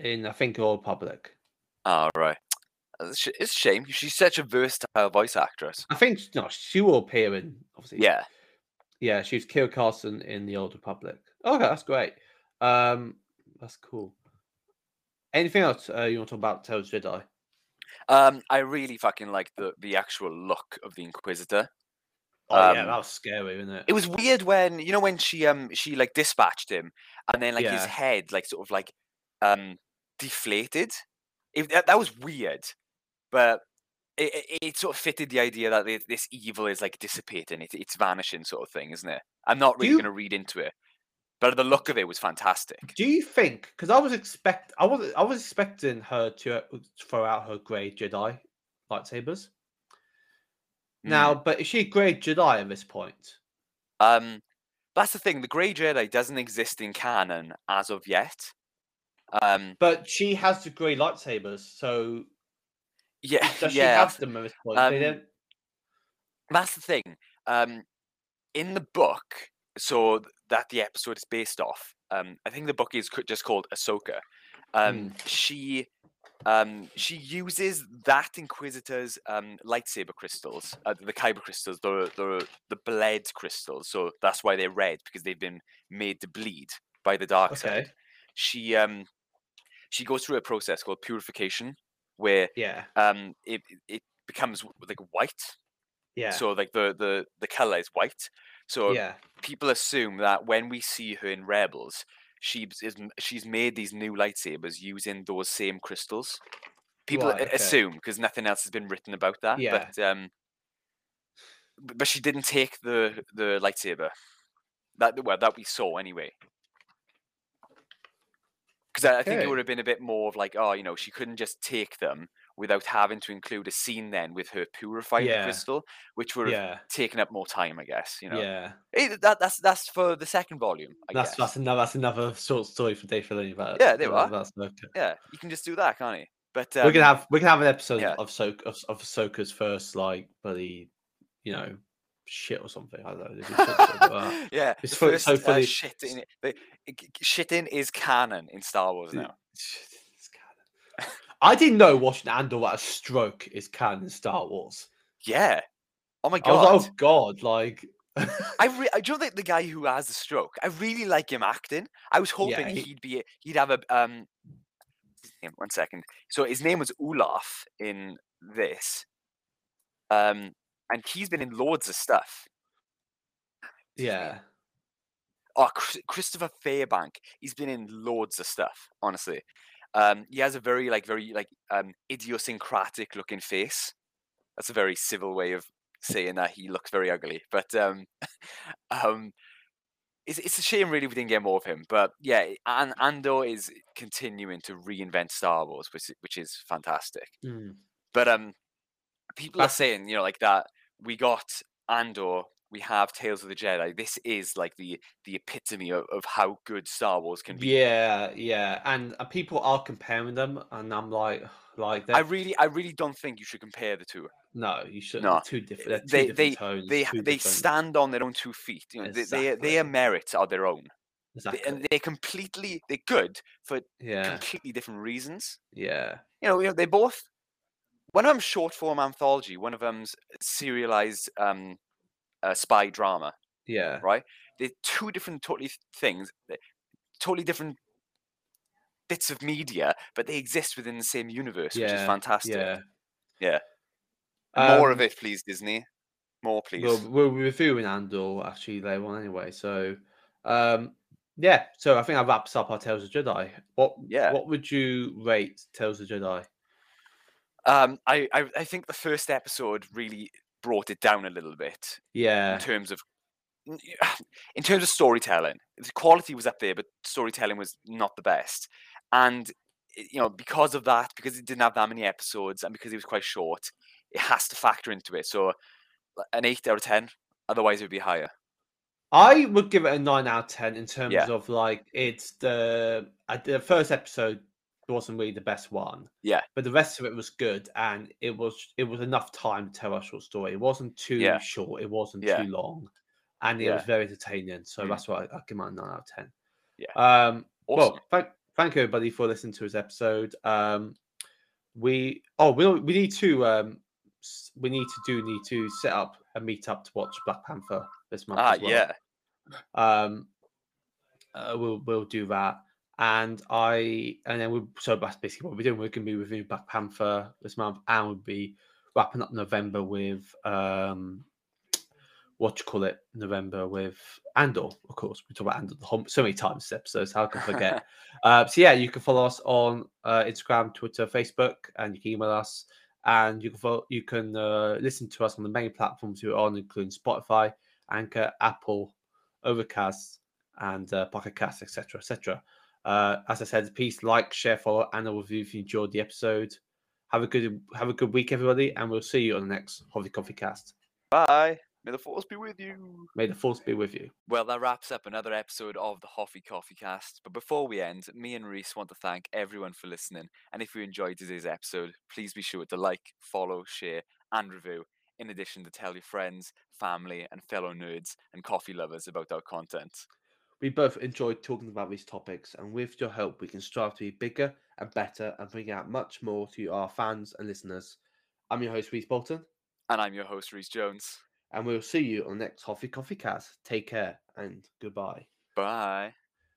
In, I think, Old Public. Oh, right. It's a shame. She's such a versatile voice actress. I think she will appear in, obviously. Yeah, she was Kira Carson in the Old Republic. Okay, that's great. That's cool. Anything else you want to talk about Tales of the Jedi? I really fucking like the actual look of the Inquisitor. That was scary, wasn't it? It was weird when, when she dispatched him and then his head deflated. That was weird, but it sort of fitted the idea that this evil is dissipating, it's vanishing sort of thing, isn't it? I'm not really going to read into it, but the look of it was fantastic. Do you think? Because I was expecting her to throw out her grey Jedi lightsabers. Now, but is she a grey Jedi at this point? That's the thing. The grey Jedi doesn't exist in canon as of yet. But she has the grey lightsabers, so does she have them at this point? That's the thing. In the book, so that the episode is based off, I think the book is just called Ahsoka. She uses that Inquisitor's lightsaber crystals, the kyber crystals, the bled crystals. So that's why they're red, because they've been made to bleed by the dark side. She goes through a process called purification, where it becomes white, Yeah. So like the color is white. So people assume that when we see her in Rebels, she's made these new lightsabers using those same crystals. People assume, because nothing else has been written about that. Yeah. But she didn't take the lightsaber that we saw anyway. Because I think it would have been a bit more of like, she couldn't just take them without having to include a scene then with her purifying the crystal, which would have taken up more time, I guess. That's for the second volume. I guess. That's another short story for Dave Filoni about. Yeah, they were. Yeah, you can just do that, can't you? But we can have an episode of Ahsoka's first shit or something. I don't know. It's first, so funny. Shit in it. Shitting is canon in Star Wars now. It's canon. I didn't know watching Andor at a stroke is canon in Star Wars. Yeah. Oh my god. I was like, oh god, like. I don't think the guy who has the stroke. I really like him acting. I was hoping he'd have a. One second. So his name was Olaf in this. And he's been in loads of stuff. Yeah. Oh, Christopher Fairbank. He's been in loads of stuff, honestly. He has a very idiosyncratic looking face. That's a very civil way of saying that he looks very ugly. But it's a shame really we didn't get more of him. But yeah, Andor is continuing to reinvent Star Wars, which is fantastic. Mm. But people are saying, that we got Andor, we have Tales of the Jedi. This is like the epitome of how good Star Wars can be. Yeah. And people are comparing them, and I'm like that. I really don't think you should compare the two. No, you shouldn't. No. They stand on their own 2 feet. Exactly. Their merits are their own. Exactly. And they're good for completely different reasons. Yeah. They both. One of them's short-form anthology. One of them's serialized spy drama. Yeah. Right? They're two different totally things. Totally different bits of media, but they exist within the same universe, which is fantastic. Yeah. More of it, please, Disney. More, please. We'll be reviewing Andor, actually, later on anyway. So, So I think that wraps up our Tales of Jedi. What would you rate Tales of Jedi? I think the first episode really brought it down a little bit. Yeah. In terms of storytelling, the quality was up there, but storytelling was not the best. And because of that, because it didn't have that many episodes, and because it was quite short, it has to factor into it. So, an 8 out of 10. Otherwise, it would be higher. I would give it a 9 out of 10 in terms of it's the first episode. It wasn't really the best one. Yeah. But the rest of it was good, and it was enough time to tell a short story. It wasn't too short, it wasn't too long, and it was very entertaining. So that's why I give it a 9 out of 10. Yeah. Awesome. Well, thank everybody for listening to this episode. We need to set up a meetup to watch Black Panther this month as well. We'll do that. So that's basically what we're doing. We're going to be reviewing Black Panther this month, and we'll be wrapping up November with November with Andor, of course. We talk about Andor so many times this episode, so how can I forget? You can follow us on Instagram, Twitter, Facebook, and you can email us, and you can listen to us on the main platforms we're on, including Spotify, Anchor, Apple, Overcast, and Pocket Cast, etc., etc. As I said, please like, share, follow, and a review if you enjoyed the episode. Have a good week, everybody, and we'll see you on the next Hoffi Coffi Cast. Bye. May the force be with you. May the force be with you. Well, that wraps up another episode of the Hoffi Coffi Cast. But before we end, me and Reese want to thank everyone for listening. And if you enjoyed today's episode, please be sure to like, follow, share, and review. In addition, to tell your friends, family, and fellow nerds and coffee lovers about our content. We both enjoyed talking about these topics, and with your help, we can strive to be bigger and better and bring out much more to our fans and listeners. I'm your host, Reese Bolton. And I'm your host, Reese Jones. And we'll see you on the next Hoffi Coffi Cast. Take care and goodbye. Bye.